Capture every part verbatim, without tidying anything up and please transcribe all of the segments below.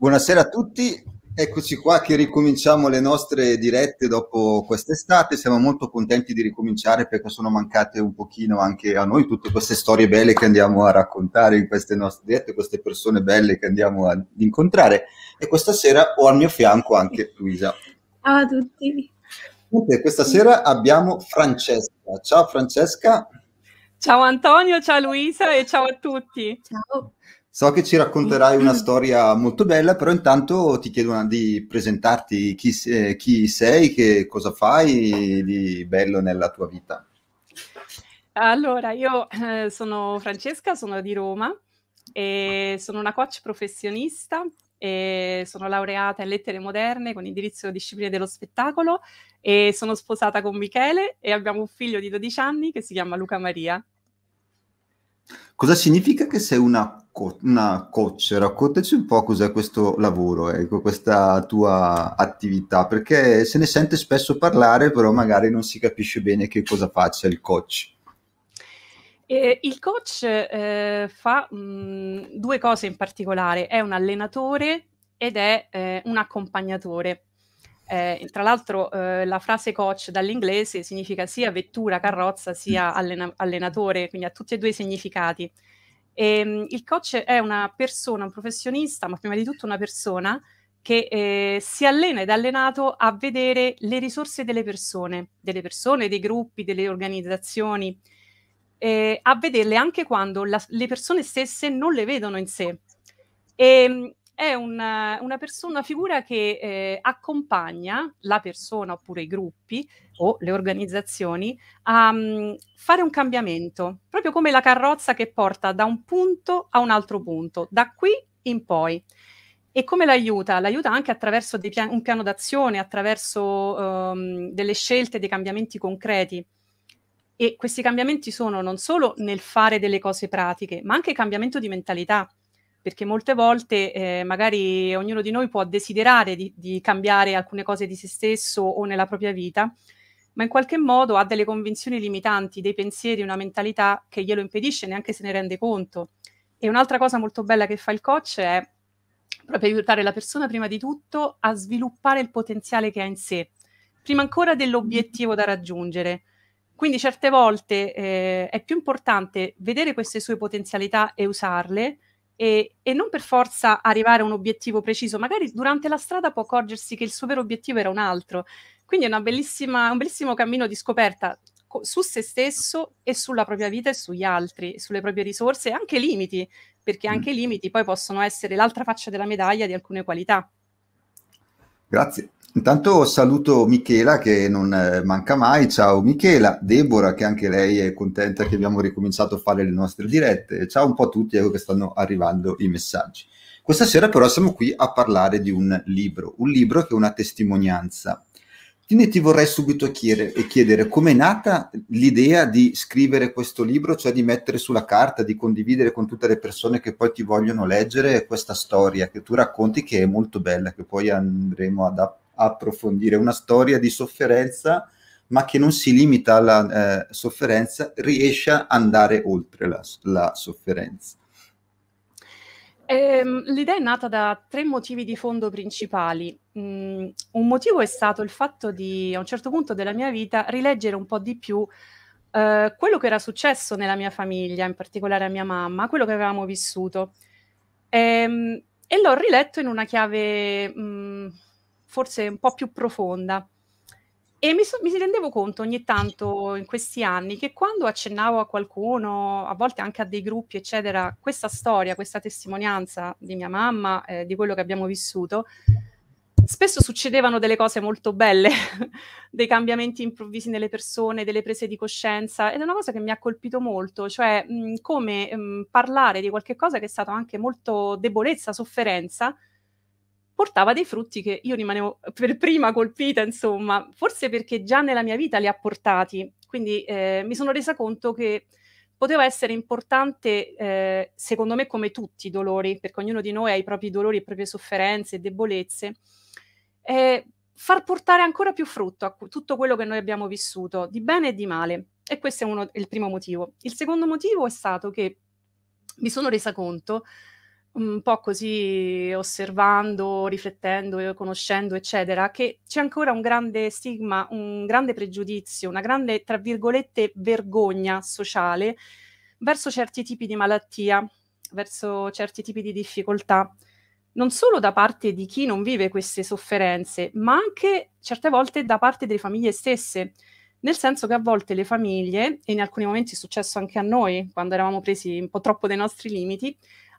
Buonasera a tutti, eccoci qua che ricominciamo le nostre dirette dopo quest'estate. Siamo molto contenti di ricominciare perché sono mancate un pochino anche a noi tutte queste storie belle che andiamo a raccontare in queste nostre dirette, queste persone belle che andiamo ad incontrare, e questa sera ho al mio fianco anche Luisa. Ciao a tutti. Questa sera abbiamo Francesca. Ciao Francesca. Ciao Antonio, ciao Luisa e ciao a tutti. Ciao. So che ci racconterai una storia molto bella, però intanto ti chiedo una, di presentarti chi, eh, chi sei, che cosa fai di bello nella tua vita. Allora, io eh, sono Francesca, sono di Roma, e sono una coach professionista, e sono laureata in lettere moderne con indirizzo discipline dello spettacolo e sono sposata con Michele e abbiamo un figlio di dodici anni che si chiama Luca Maria. Cosa significa che sei una, co una coach? Raccontaci un po' cos'è questo lavoro, ecco, questa tua attività, perché se ne sente spesso parlare, però magari non si capisce bene che cosa faccia il coach. Eh, il coach eh, fa mh, due cose in particolare, è un allenatore ed è eh, un accompagnatore. Eh, tra l'altro eh, la frase coach dall'inglese significa sia vettura, carrozza, sia allena allenatore, quindi ha tutti e due i significati. E, mh, il coach è una persona, un professionista, ma prima di tutto una persona che eh, si allena ed è allenato a vedere le risorse delle persone, delle persone, dei gruppi, delle organizzazioni, eh, a vederle anche quando la, le persone stesse non le vedono in sé. E, mh, è una, una, persona, una figura che eh, accompagna la persona oppure i gruppi o le organizzazioni a um, fare un cambiamento, proprio come la carrozza che porta da un punto a un altro punto, da qui in poi. E come l'aiuta? L'aiuta anche attraverso dei pian un piano d'azione, attraverso um, delle scelte, dei cambiamenti concreti. E questi cambiamenti sono non solo nel fare delle cose pratiche, ma anche cambiamento di mentalità. Perché molte volte eh, magari ognuno di noi può desiderare di, di cambiare alcune cose di se stesso o nella propria vita, ma in qualche modo ha delle convinzioni limitanti, dei pensieri, una mentalità che glielo impedisce, neanche se ne rende conto. E un'altra cosa molto bella che fa il coach è proprio aiutare la persona prima di tutto a sviluppare il potenziale che ha in sé, prima ancora dell'obiettivo da raggiungere. Quindi certe volte eh, è più importante vedere queste sue potenzialità e usarle, E, e non per forza arrivare a un obiettivo preciso, magari durante la strada può accorgersi che il suo vero obiettivo era un altro. Quindi è una bellissima, un bellissimo cammino di scoperta su se stesso e sulla propria vita e sugli altri, sulle proprie risorse e anche limiti, perché anche i limiti poi possono essere l'altra faccia della medaglia di alcune qualità. Grazie. Intanto saluto Michela che non manca mai, ciao Michela, Deborah che anche lei è contenta che abbiamo ricominciato a fare le nostre dirette, ciao un po' a tutti, ecco che stanno arrivando i messaggi. Questa sera però siamo qui a parlare di un libro, un libro che è una testimonianza. Quindi ti vorrei subito chiedere, chiedere com'è nata l'idea di scrivere questo libro, cioè di mettere sulla carta, di condividere con tutte le persone che poi ti vogliono leggere questa storia che tu racconti, che è molto bella, che poi andremo ad approfondire. approfondire una storia di sofferenza, ma che non si limita alla eh, sofferenza, riesce ad andare oltre la, la sofferenza. Eh, l'idea è nata da tre motivi di fondo principali. Mm, un motivo è stato il fatto di, a un certo punto della mia vita, rileggere un po' di più eh, quello che era successo nella mia famiglia, in particolare a mia mamma, quello che avevamo vissuto. Eh, e l'ho riletto in una chiave... Mm, forse un po' più profonda, e mi, so, mi rendevo conto ogni tanto in questi anni che quando accennavo a qualcuno, a volte anche a dei gruppi eccetera, questa storia, questa testimonianza di mia mamma, eh, di quello che abbiamo vissuto, spesso succedevano delle cose molto belle, dei cambiamenti improvvisi nelle persone, delle prese di coscienza, ed è una cosa che mi ha colpito molto, cioè mh, come mh, parlare di qualche cosa che è stata anche molto debolezza, sofferenza, portava dei frutti che io rimanevo per prima colpita, insomma, forse perché già nella mia vita li ha portati. Quindi eh, mi sono resa conto che poteva essere importante, eh, secondo me come tutti i dolori, perché ognuno di noi ha i propri dolori, le proprie sofferenze e debolezze, eh, far portare ancora più frutto a tutto quello che noi abbiamo vissuto, di bene e di male. E questo è uno, il primo motivo. Il secondo motivo è stato che mi sono resa conto un po' così osservando, riflettendo, conoscendo, eccetera, che c'è ancora un grande stigma, un grande pregiudizio, una grande, tra virgolette, vergogna sociale verso certi tipi di malattia, verso certi tipi di difficoltà, non solo da parte di chi non vive queste sofferenze, ma anche certe volte da parte delle famiglie stesse, nel senso che a volte le famiglie, e in alcuni momenti è successo anche a noi, quando eravamo presi un po' troppo dai nostri limiti,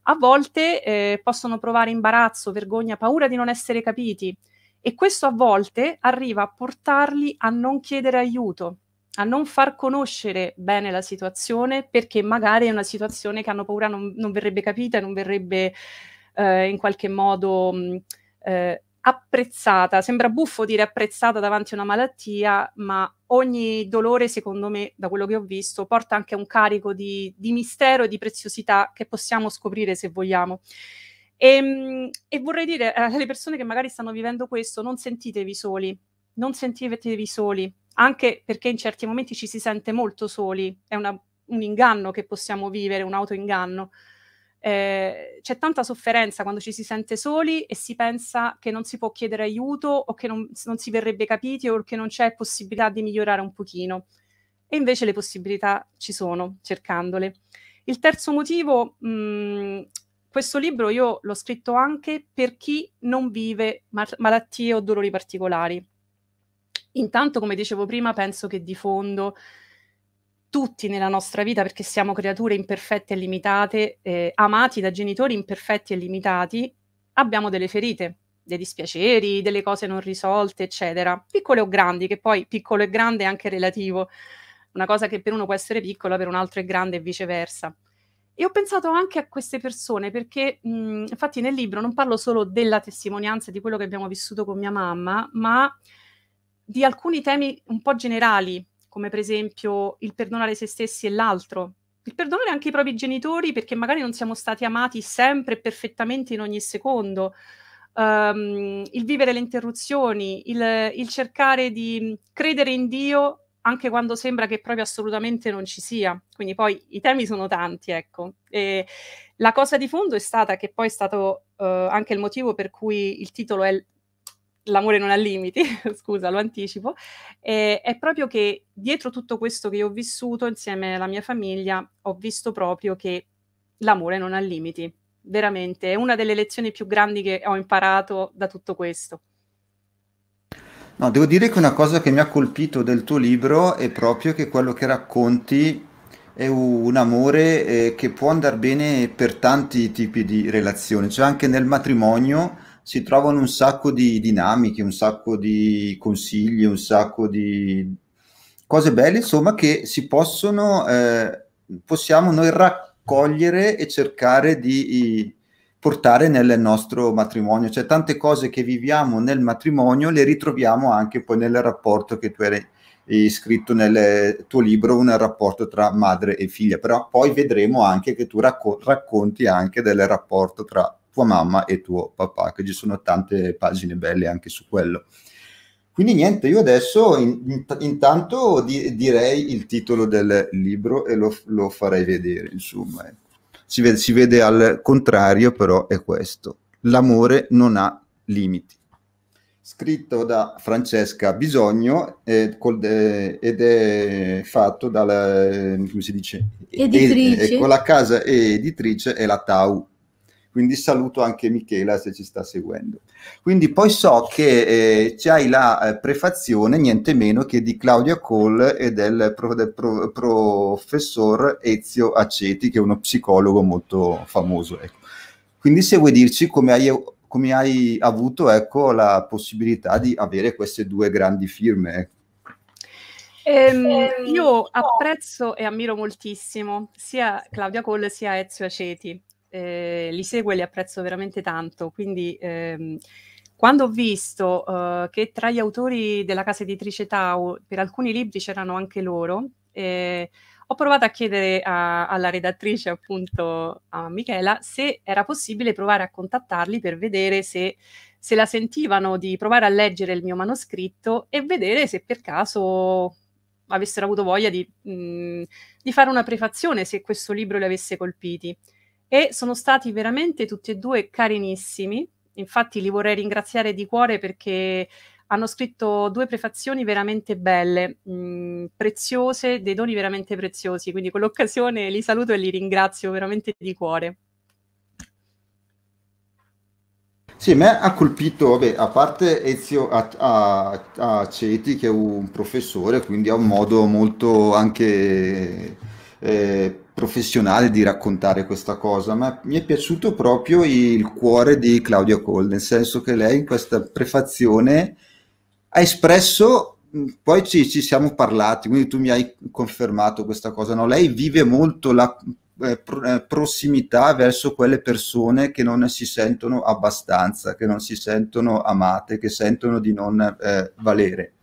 a volte eh, possono provare imbarazzo, vergogna, paura di non essere capiti, e questo a volte arriva a portarli a non chiedere aiuto, a non far conoscere bene la situazione, perché magari è una situazione che hanno paura non, non verrebbe capita, non verrebbe eh, in qualche modo eh, apprezzata. Sembra buffo dire apprezzata davanti a una malattia, ma ogni dolore, secondo me, da quello che ho visto, porta anche un carico di, di mistero e di preziosità che possiamo scoprire se vogliamo. E, e vorrei dire alle persone che magari stanno vivendo questo, non sentitevi soli, non sentitevi soli, anche perché in certi momenti ci si sente molto soli, è una, un inganno che possiamo vivere, un autoinganno. Eh, c'è tanta sofferenza quando ci si sente soli e si pensa che non si può chiedere aiuto, o che non, non si verrebbe capiti, o che non c'è possibilità di migliorare un pochino, e invece le possibilità ci sono, cercandole. Il terzo motivo, mh, questo libro io l'ho scritto anche per chi non vive malattie o dolori particolari. Intanto, come dicevo prima, penso che di fondo tutti nella nostra vita, perché siamo creature imperfette e limitate, eh, amati da genitori imperfetti e limitati, abbiamo delle ferite, dei dispiaceri, delle cose non risolte, eccetera, piccole o grandi, che poi piccolo e grande è anche relativo, una cosa che per uno può essere piccola, per un altro è grande, e viceversa. E ho pensato anche a queste persone, perché mh, infatti nel libro non parlo solo della testimonianza di quello che abbiamo vissuto con mia mamma, ma di alcuni temi un po' generali, come per esempio il perdonare se stessi e l'altro, il perdonare anche i propri genitori, perché magari non siamo stati amati sempre e perfettamente in ogni secondo, um, il vivere le interruzioni, il, il cercare di credere in Dio anche quando sembra che proprio assolutamente non ci sia. Quindi poi i temi sono tanti, ecco. E la cosa di fondo è stata, che poi è stato uh, anche il motivo per cui il titolo è L'amore non ha limiti, scusa, lo anticipo, eh, è proprio che dietro tutto questo che io ho vissuto insieme alla mia famiglia, ho visto proprio che l'amore non ha limiti, veramente, è una delle lezioni più grandi che ho imparato da tutto questo. No, devo dire che una cosa che mi ha colpito del tuo libro è proprio che quello che racconti è un amore eh, che può andare bene per tanti tipi di relazioni, cioè anche nel matrimonio si trovano un sacco di dinamiche, un sacco di consigli, un sacco di cose belle, insomma, che si possono, eh, possiamo noi raccogliere e cercare di portare nel nostro matrimonio. Cioè tante cose che viviamo nel matrimonio le ritroviamo anche poi nel rapporto che tu hai scritto nel tuo libro, un rapporto tra madre e figlia, però poi vedremo anche che tu racco- racconti anche del rapporto tra tua mamma e tuo papà, che ci sono tante pagine belle anche su quello. Quindi niente, io adesso in, in, intanto di, direi il titolo del libro e lo, lo farei vedere, insomma. Si vede, si vede al contrario, però è questo. L'amore non ha limiti. Scritto da Francesca Bisogno eh, col, eh, ed è fatto dalla, come si dice? Editrice. Ed, eh, con la casa editrice e la Tau. Quindi saluto anche Michele se ci sta seguendo. Quindi poi so che eh, c'hai la eh, prefazione niente meno che di Claudia Koll e del, pro, del pro, professor Ezio Aceti, che è uno psicologo molto famoso. Ecco. Quindi se vuoi dirci come hai, come hai avuto, ecco, la possibilità di avere queste due grandi firme, ecco. Eh, io apprezzo e ammiro moltissimo sia Claudia Koll sia Ezio Aceti. Eh, li seguo e li apprezzo veramente tanto, quindi ehm, quando ho visto eh, che tra gli autori della casa editrice Tau per alcuni libri c'erano anche loro, eh, ho provato a chiedere a, alla redattrice, appunto a Michela, se era possibile provare a contattarli per vedere se, se la sentivano di provare a leggere il mio manoscritto e vedere se per caso avessero avuto voglia di, mh, di fare una prefazione, se questo libro li avesse colpiti. e sono stati veramente tutti e due carinissimi. Infatti li vorrei ringraziare di cuore perché hanno scritto due prefazioni veramente belle, mh, preziose, dei doni veramente preziosi, quindi con l'occasione li saluto e li ringrazio veramente di cuore. Sì, a me ha colpito, vabbè, a parte Ezio Aceti, che è un professore, quindi ha un modo molto anche eh, professionale di raccontare questa cosa, ma mi è piaciuto proprio il cuore di Claudia Koll, nel senso che lei in questa prefazione ha espresso, poi ci, ci siamo parlati, quindi tu mi hai confermato questa cosa, no? Lei vive molto la prossimità verso quelle persone che non si sentono abbastanza, che non si sentono amate, che sentono di non eh, valere.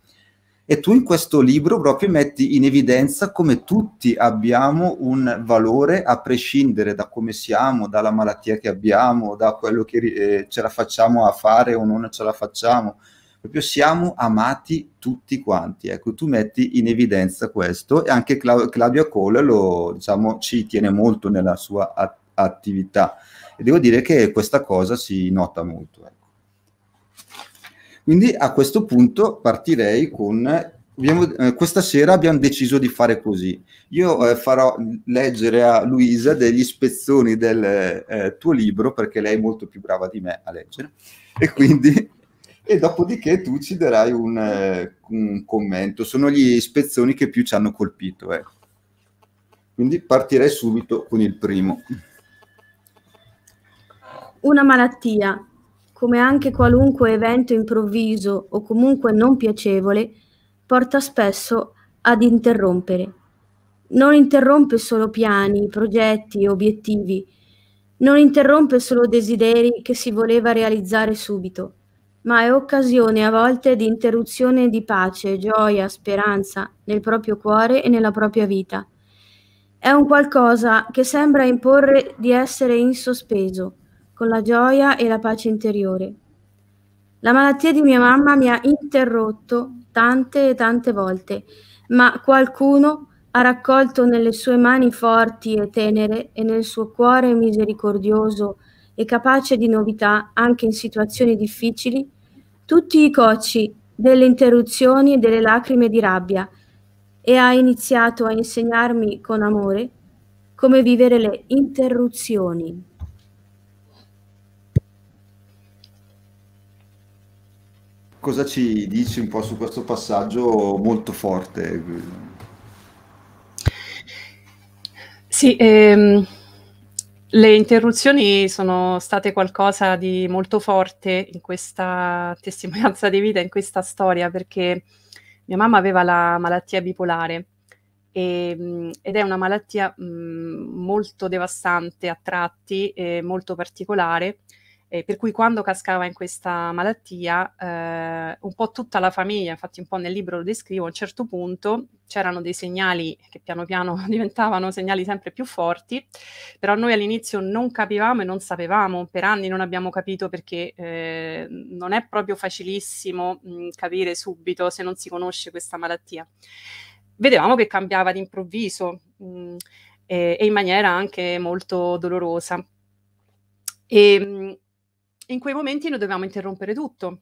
E tu in questo libro proprio metti in evidenza come tutti abbiamo un valore a prescindere da come siamo, dalla malattia che abbiamo, da quello che eh, ce la facciamo a fare o non ce la facciamo. Proprio siamo amati tutti quanti, ecco, tu metti in evidenza questo e anche Claudia Koll lo, diciamo, ci tiene molto nella sua at attività e devo dire che questa cosa si nota molto. Ecco. Quindi a questo punto partirei con... Abbiamo, eh, questa sera abbiamo deciso di fare così, io eh, farò leggere a Luisa degli spezzoni del eh, tuo libro perché lei è molto più brava di me a leggere e quindi... E dopodiché tu ci darai un, eh, un commento. Sono gli spezzoni che più ci hanno colpito. Eh. Quindi partirei subito con il primo. Una malattia, come anche qualunque evento improvviso o comunque non piacevole, porta spesso ad interrompere. Non interrompe solo piani, progetti, obiettivi. Non interrompe solo desideri che si voleva realizzare subito. Ma è occasione a volte di interruzione di pace, gioia, speranza nel proprio cuore e nella propria vita. È un qualcosa che sembra imporre di essere in sospeso, con la gioia e la pace interiore. La malattia di mia mamma mi ha interrotto tante e tante volte, ma qualcuno ha raccolto nelle sue mani forti e tenere e nel suo cuore misericordioso e capace di novità anche in situazioni difficili, tutti i cocci delle interruzioni e delle lacrime di rabbia e ha iniziato a insegnarmi con amore come vivere le interruzioni. Cosa ci dici un po' su questo passaggio molto forte? Sì, ehm... le interruzioni sono state qualcosa di molto forte in questa testimonianza di vita, in questa storia, perché mia mamma aveva la malattia bipolare e, ed è una malattia mh, molto devastante a tratti, e molto particolare, e per cui quando cascava in questa malattia eh, un po' tutta la famiglia, infatti un po' nel libro lo descrivo, a un certo punto c'erano dei segnali che piano piano diventavano segnali sempre più forti, però noi all'inizio non capivamo e non sapevamo, per anni non abbiamo capito perché eh, non è proprio facilissimo mh, capire subito se non si conosce questa malattia. Vedevamo che cambiava d'improvviso mh, e, e in maniera anche molto dolorosa. E, mh, in quei momenti noi dovevamo interrompere tutto,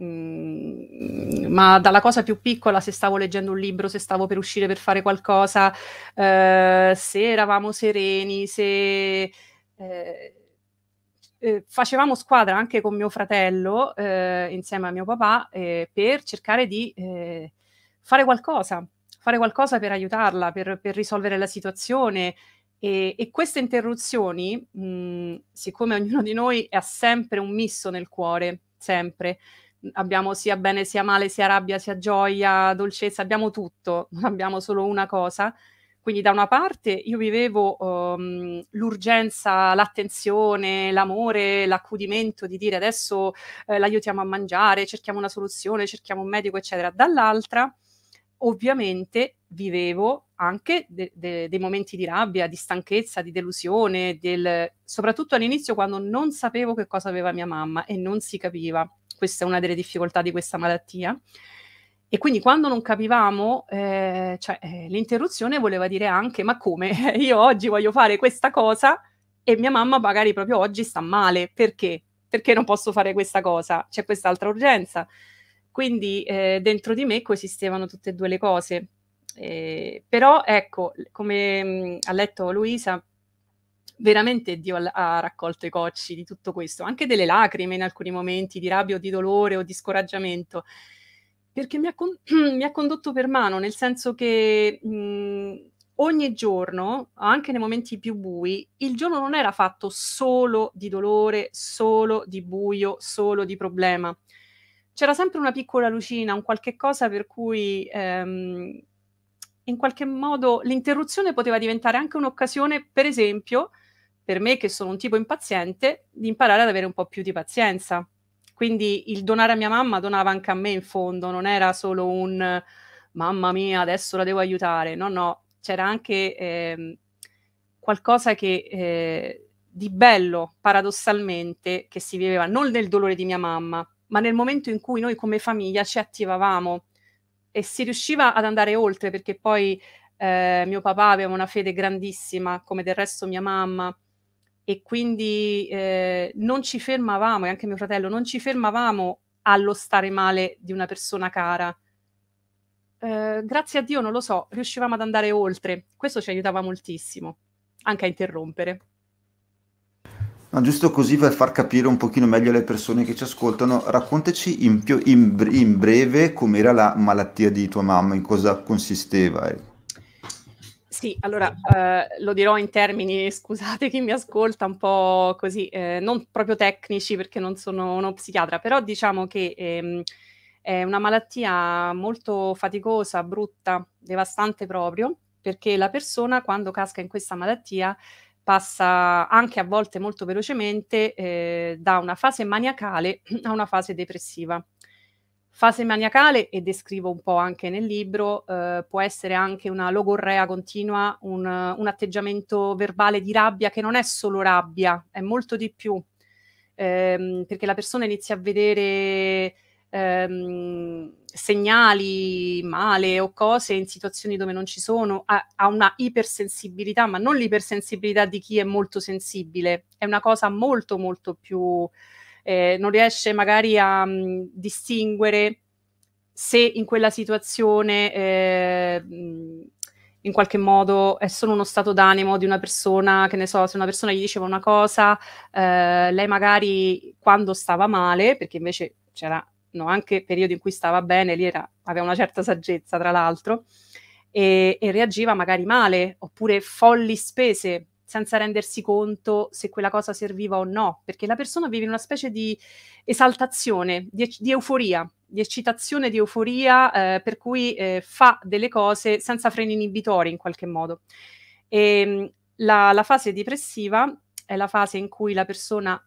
mm, ma dalla cosa più piccola, se stavo leggendo un libro, se stavo per uscire per fare qualcosa, eh, se eravamo sereni, se eh, eh, facevamo squadra anche con mio fratello eh, insieme a mio papà eh, per cercare di eh, fare qualcosa, fare qualcosa per aiutarla, per, per risolvere la situazione. E, e queste interruzioni, mh, siccome ognuno di noi ha sempre un misto nel cuore, sempre, abbiamo sia bene sia male, sia rabbia, sia gioia, dolcezza, abbiamo tutto, non abbiamo solo una cosa, quindi da una parte io vivevo um, l'urgenza, l'attenzione, l'amore, l'accudimento di dire adesso eh, l'aiutiamo a mangiare, cerchiamo una soluzione, cerchiamo un medico, eccetera, dall'altra ovviamente vivevo anche de, de, dei momenti di rabbia, di stanchezza, di delusione, del, soprattutto all'inizio quando non sapevo che cosa aveva mia mamma e non si capiva. Questa è una delle difficoltà di questa malattia. E quindi quando non capivamo, eh, cioè, eh, l'interruzione voleva dire anche ma come? Io oggi voglio fare questa cosa e mia mamma magari proprio oggi sta male, perché? Perché non posso fare questa cosa, c'è quest'altra urgenza. Quindi eh, dentro di me coesistevano tutte e due le cose. Eh, però ecco, come mh, ha letto Luisa, veramente Dio ha raccolto i cocci di tutto questo, anche delle lacrime in alcuni momenti, di rabbia o di dolore o di scoraggiamento, perché mi ha, con mi ha condotto per mano, nel senso che mh, ogni giorno, anche nei momenti più bui, il giorno non era fatto solo di dolore, solo di buio, solo di problema. C'era sempre una piccola lucina, un qualche cosa per cui ehm, in qualche modo l'interruzione poteva diventare anche un'occasione, per esempio, per me che sono un tipo impaziente, di imparare ad avere un po' più di pazienza. Quindi il donare a mia mamma donava anche a me in fondo, non era solo un mamma mia adesso la devo aiutare, no no, c'era anche eh, qualcosa che, eh, di bello paradossalmente che si viveva non nel dolore di mia mamma, ma nel momento in cui noi come famiglia ci attivavamo e si riusciva ad andare oltre, perché poi eh, mio papà aveva una fede grandissima, come del resto mia mamma, e quindi eh, non ci fermavamo, e anche mio fratello, non ci fermavamo allo stare male di una persona cara. Eh, grazie a Dio, non lo so, riuscivamo ad andare oltre. Questo ci aiutava moltissimo, anche a interrompere. No, giusto così per far capire un pochino meglio alle persone che ci ascoltano, raccontaci in, più, in, in breve com'era la malattia di tua mamma, in cosa consisteva. Eh. Sì, allora eh, lo dirò in termini, scusate chi mi ascolta, un po' così, eh, non proprio tecnici perché non sono uno psichiatra, però diciamo che ehm, è una malattia molto faticosa, brutta, devastante proprio, perché la persona quando casca in questa malattia passa anche a volte molto velocemente eh, da una fase maniacale a una fase depressiva. Fase maniacale, e descrivo un po' anche nel libro, eh, può essere anche una logorrea continua, un, un atteggiamento verbale di rabbia che non è solo rabbia, è molto di più, ehm, perché la persona inizia a vedere ehm, segnali male o cose in situazioni dove non ci sono, ha, ha una ipersensibilità, ma non l'ipersensibilità di chi è molto sensibile, è una cosa molto molto più... Eh, non riesce magari a mh, distinguere se in quella situazione eh, in qualche modo è solo uno stato d'animo di una persona, che ne so, se una persona gli diceva una cosa, eh, lei magari quando stava male, perché invece c'erano anche periodi in cui stava bene, lì era, aveva una certa saggezza tra l'altro, e, e reagiva magari male, oppure folli spese, senza rendersi conto se quella cosa serviva o no, perché la persona vive in una specie di esaltazione, di, di euforia, di eccitazione, di euforia, eh, per cui eh, fa delle cose senza freni inibitori in qualche modo. E, la, la fase depressiva è la fase in cui la persona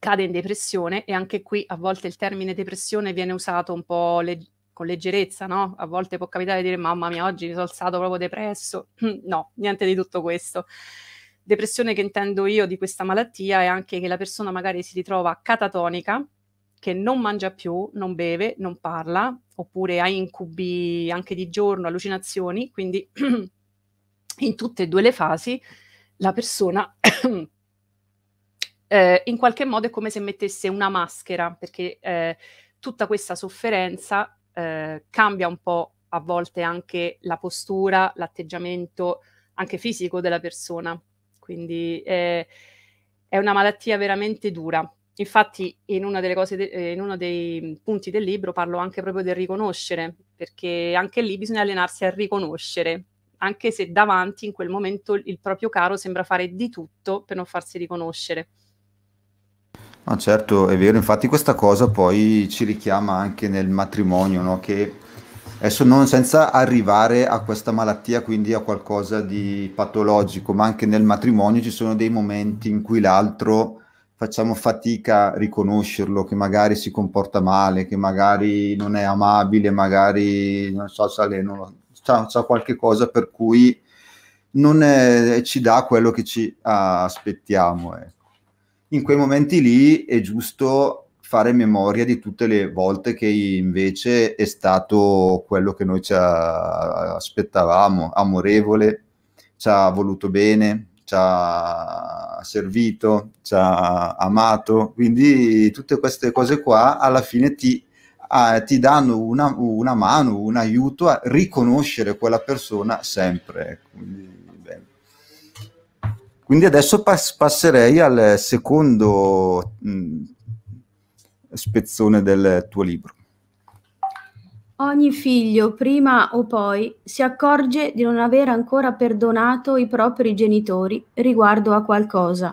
cade in depressione, e anche qui a volte il termine depressione viene usato un po' le, con leggerezza, no? A volte può capitare di dire mamma mia oggi mi sono alzato proprio depresso, no, niente di tutto questo. Depressione che intendo io di questa malattia è anche che la persona magari si ritrova catatonica, che non mangia più, non beve, non parla, oppure ha incubi anche di giorno, allucinazioni, quindi in tutte e due le fasi la persona... eh, in qualche modo è come se mettesse una maschera, perché... Eh, tutta questa sofferenza eh, cambia un po' a volte anche la postura, l'atteggiamento anche fisico della persona, quindi eh, è una malattia veramente dura. Infatti in una delle cose in uno dei punti del libro parlo anche proprio del riconoscere, perché anche lì bisogna allenarsi a riconoscere, anche se davanti in quel momento il proprio caro sembra fare di tutto per non farsi riconoscere. Ah, certo, è vero, infatti questa cosa poi ci richiama anche nel matrimonio, no? Che adesso non senza arrivare a questa malattia, quindi a qualcosa di patologico, ma anche nel matrimonio ci sono dei momenti in cui l'altro facciamo fatica a riconoscerlo, che magari si comporta male, che magari non è amabile, magari non so, sale, non, c'ha, c'ha qualche cosa per cui non è, ci dà quello che ci ah, aspettiamo, eh. In quei momenti lì è giusto fare memoria di tutte le volte che invece è stato quello che noi ci aspettavamo, amorevole, ci ha voluto bene, ci ha servito, ci ha amato, quindi tutte queste cose qua alla fine ti, ah, ti danno una, una mano, un aiuto a riconoscere quella persona sempre. Quindi, bene. Quindi adesso pas- passerei al secondo mh, spezzone del tuo libro. Ogni figlio, prima o poi, si accorge di non aver ancora perdonato i propri genitori riguardo a qualcosa,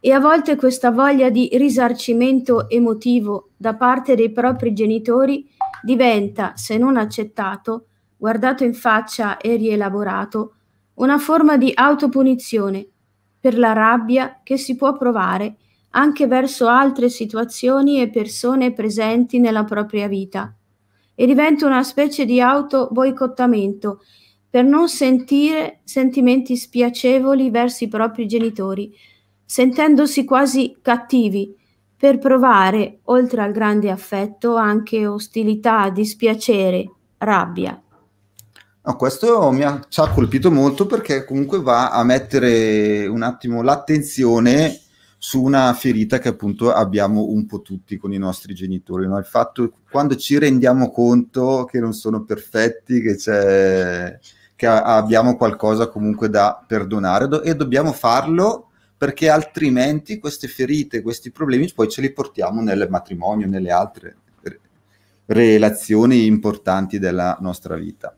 e a volte questa voglia di risarcimento emotivo da parte dei propri genitori diventa, se non accettato, guardato in faccia e rielaborato, una forma di autopunizione per la rabbia che si può provare anche verso altre situazioni e persone presenti nella propria vita. E diventa una specie di auto-boicottamento per non sentire sentimenti spiacevoli verso i propri genitori, sentendosi quasi cattivi, per provare, oltre al grande affetto, anche ostilità, dispiacere, rabbia. No, questo mi ha, ci ha colpito molto, perché comunque va a mettere un attimo l'attenzione su una ferita che appunto abbiamo un po' tutti con i nostri genitori, no? Il fatto quando ci rendiamo conto che non sono perfetti, che, c'è, che abbiamo qualcosa comunque da perdonare do, e dobbiamo farlo, perché altrimenti queste ferite, questi problemi poi ce li portiamo nel matrimonio, nelle altre re, relazioni importanti della nostra vita.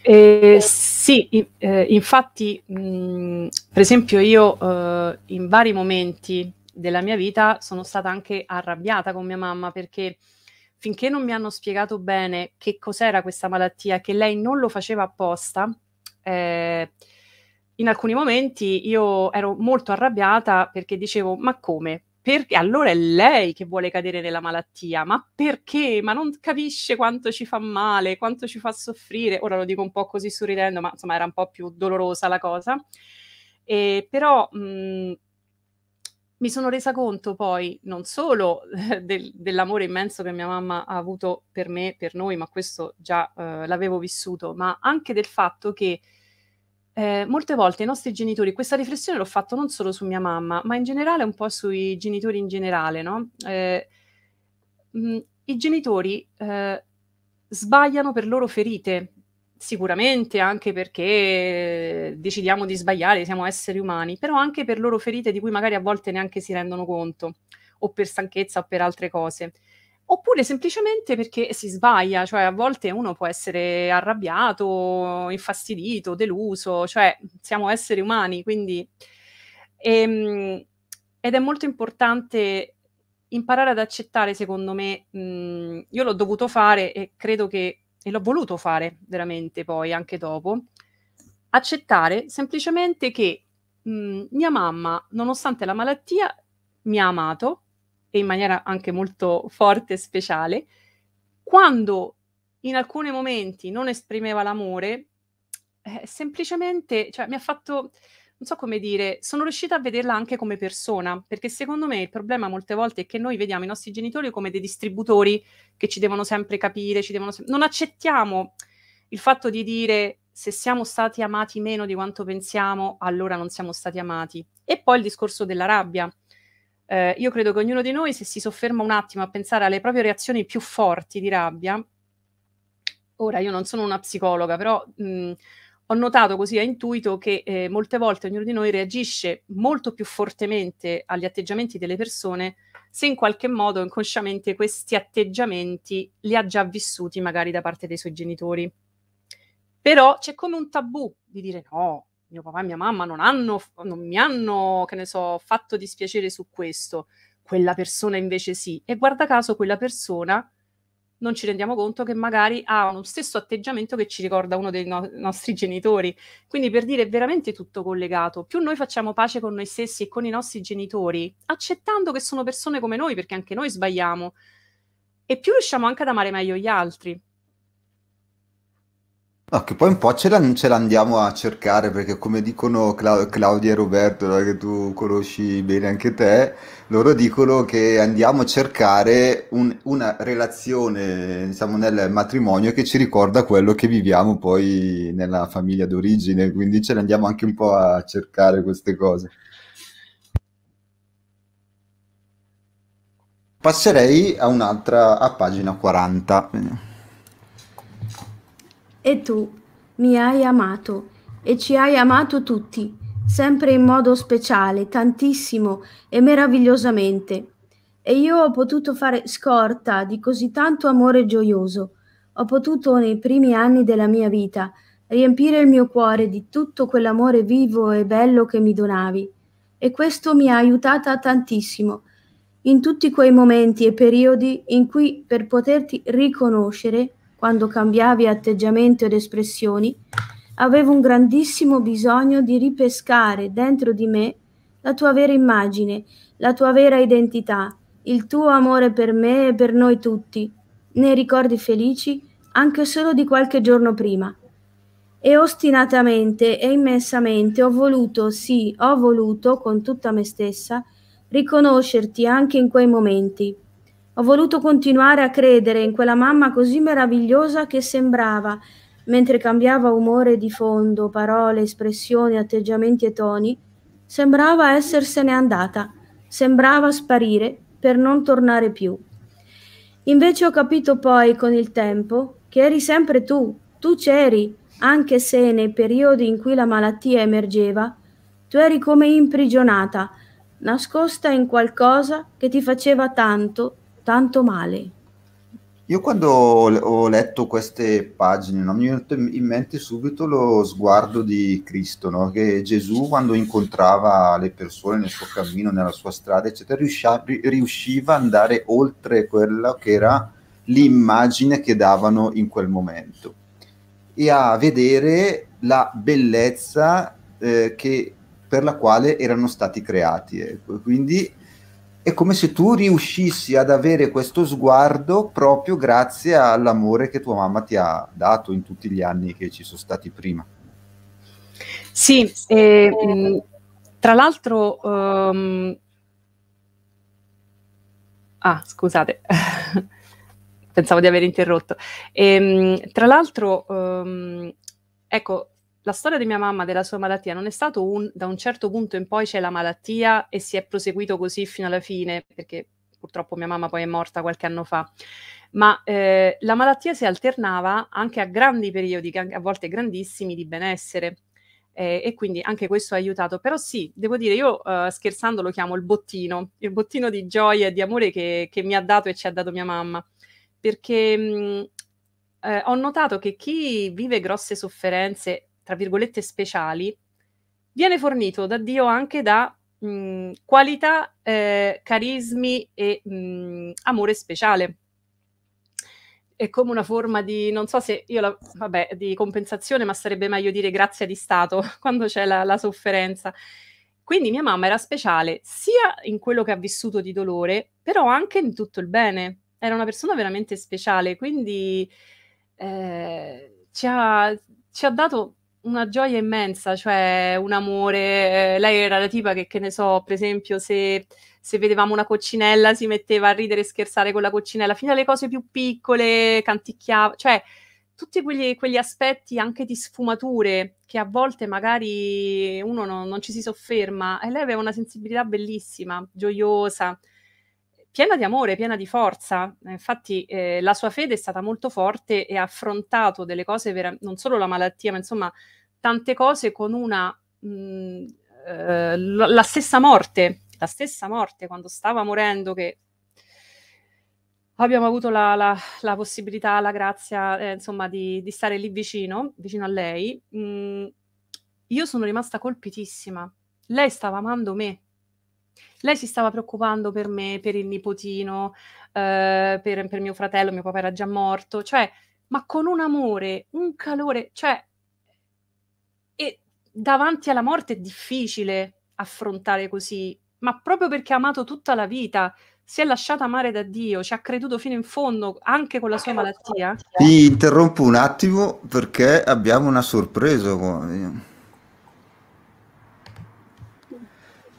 Eh, sì, eh, infatti, mh, per esempio io eh, in vari momenti della mia vita sono stata anche arrabbiata con mia mamma, perché finché non mi hanno spiegato bene che cos'era questa malattia, che lei non lo faceva apposta, eh, in alcuni momenti io ero molto arrabbiata, perché dicevo: ma come? Perché allora è lei che vuole cadere nella malattia, ma perché? Ma non capisce quanto ci fa male, quanto ci fa soffrire. Ora lo dico un po' così sorridendo, ma insomma era un po' più dolorosa la cosa. E però mh, mi sono resa conto poi non solo del, dell'amore immenso che mia mamma ha avuto per me, per noi, ma questo già eh, l'avevo vissuto, ma anche del fatto che Eh, molte volte i nostri genitori, questa riflessione l'ho fatto non solo su mia mamma, ma in generale un po' sui genitori in generale, no? Eh, mh, i genitori eh, sbagliano per loro ferite, sicuramente anche perché decidiamo di sbagliare, siamo esseri umani, però anche per loro ferite di cui magari a volte neanche si rendono conto, o per stanchezza o per altre cose. Oppure semplicemente perché si sbaglia, cioè a volte uno può essere arrabbiato, infastidito, deluso, cioè siamo esseri umani, quindi... E, ed è molto importante imparare ad accettare, secondo me, mh, io l'ho dovuto fare e credo che, e l'ho voluto fare veramente poi, anche dopo, accettare semplicemente che mh, mia mamma, nonostante la malattia, mi ha amato, e in maniera anche molto forte e speciale. Quando in alcuni momenti non esprimeva l'amore, eh, semplicemente, cioè, mi ha fatto, non so come dire, sono riuscita a vederla anche come persona, perché secondo me il problema molte volte è che noi vediamo i nostri genitori come dei distributori che ci devono sempre capire, ci devono sempre... non accettiamo il fatto di dire: se siamo stati amati meno di quanto pensiamo, allora non siamo stati amati. E poi il discorso della rabbia. Eh, io credo che ognuno di noi, se si sofferma un attimo a pensare alle proprie reazioni più forti di rabbia, ora io non sono una psicologa, però mh, ho notato così a intuito che eh, molte volte ognuno di noi reagisce molto più fortemente agli atteggiamenti delle persone se in qualche modo inconsciamente questi atteggiamenti li ha già vissuti magari da parte dei suoi genitori. Però c'è come un tabù di dire: no, mio papà e mia mamma non, hanno, non mi hanno, che ne so, fatto dispiacere su questo, quella persona invece sì. E guarda caso quella persona, non ci rendiamo conto che magari ha lo stesso atteggiamento che ci ricorda uno dei no- nostri genitori. Quindi, per dire, è veramente tutto collegato. Più noi facciamo pace con noi stessi e con i nostri genitori, accettando che sono persone come noi, perché anche noi sbagliamo, e più riusciamo anche ad amare meglio gli altri. No, che poi un po' ce la, ce l'andiamo a cercare, perché come dicono Cla- Claudia e Roberto, no, che tu conosci bene anche te, loro dicono che andiamo a cercare un- una relazione, diciamo, nel matrimonio che ci ricorda quello che viviamo poi nella famiglia d'origine, quindi ce le andiamo anche un po' a cercare queste cose. Passerei a un'altra, a pagina quaranta. E tu mi hai amato e ci hai amato tutti, sempre in modo speciale, tantissimo e meravigliosamente. E io ho potuto fare scorta di così tanto amore gioioso. Ho potuto nei primi anni della mia vita riempire il mio cuore di tutto quell'amore vivo e bello che mi donavi. E questo mi ha aiutata tantissimo in tutti quei momenti e periodi in cui, per poterti riconoscere, quando cambiavi atteggiamento ed espressioni, avevo un grandissimo bisogno di ripescare dentro di me la tua vera immagine, la tua vera identità, il tuo amore per me e per noi tutti, nei ricordi felici anche solo di qualche giorno prima. E ostinatamente e immensamente ho voluto, sì, ho voluto con tutta me stessa, riconoscerti anche in quei momenti. Ho voluto continuare a credere in quella mamma così meravigliosa che sembrava, mentre cambiava umore di fondo, parole, espressioni, atteggiamenti e toni, sembrava essersene andata, sembrava sparire per non tornare più. Invece ho capito poi con il tempo che eri sempre tu, tu c'eri, anche se nei periodi in cui la malattia emergeva, tu eri come imprigionata, nascosta in qualcosa che ti faceva tanto, tanto male. Io quando ho letto queste pagine, no, mi è venuto in mente subito lo sguardo di Cristo, no? Che Gesù, quando incontrava le persone nel suo cammino, nella sua strada, eccetera, riusciva, riusciva ad andare oltre quella che era l'immagine che davano in quel momento e a vedere la bellezza eh, che, per la quale erano stati creati. Ecco. Quindi è come se tu riuscissi ad avere questo sguardo proprio grazie all'amore che tua mamma ti ha dato in tutti gli anni che ci sono stati prima. Sì, eh, tra l'altro... Um... Ah, scusate, pensavo di aver interrotto. E, tra l'altro, um, ecco... La storia di mia mamma, della sua malattia, non è stato un, da un certo punto in poi c'è la malattia e si è proseguito così fino alla fine, perché purtroppo mia mamma poi è morta qualche anno fa, ma eh, la malattia si alternava anche a grandi periodi, a volte grandissimi, di benessere, eh, e quindi anche questo ha aiutato. Però sì, devo dire, io eh, scherzando lo chiamo il bottino, il bottino di gioia e di amore che, che mi ha dato e ci ha dato mia mamma, perché mh, eh, ho notato che chi vive grosse sofferenze, tra virgolette speciali, viene fornito da Dio anche da mh, qualità, eh, carismi e mh, amore speciale. È come una forma di, non so se io, la, vabbè, di compensazione, ma sarebbe meglio dire grazia di Stato quando c'è la, la sofferenza. Quindi mia mamma era speciale sia in quello che ha vissuto di dolore, però anche in tutto il bene. Era una persona veramente speciale, quindi eh, ci, ha, ci ha dato... una gioia immensa, cioè un amore. Eh, lei era la tipa che, che ne so, per esempio, se, se vedevamo una coccinella si metteva a ridere e scherzare con la coccinella, fino alle cose più piccole, canticchiava, cioè tutti quegli, quegli aspetti anche di sfumature che a volte magari uno non, non ci si sofferma, e lei aveva una sensibilità bellissima, gioiosa, piena di amore, piena di forza. Infatti eh, la sua fede è stata molto forte e ha affrontato delle cose, vera- non solo la malattia, ma insomma tante cose con una mh, eh, la stessa morte, la stessa morte quando stava morendo, che abbiamo avuto la, la, la possibilità, la grazia eh, insomma di, di stare lì vicino, vicino a lei. Mh, io sono rimasta colpitissima. Lei stava amando me. Lei si stava preoccupando per me, per il nipotino, eh, per, per mio fratello, mio papà era già morto, cioè, ma con un amore, un calore, cioè, e davanti alla morte è difficile affrontare così, ma proprio perché ha amato tutta la vita, si è lasciata amare da Dio, ci ha creduto fino in fondo anche con la sua malattia. Ti interrompo un attimo perché abbiamo una sorpresa.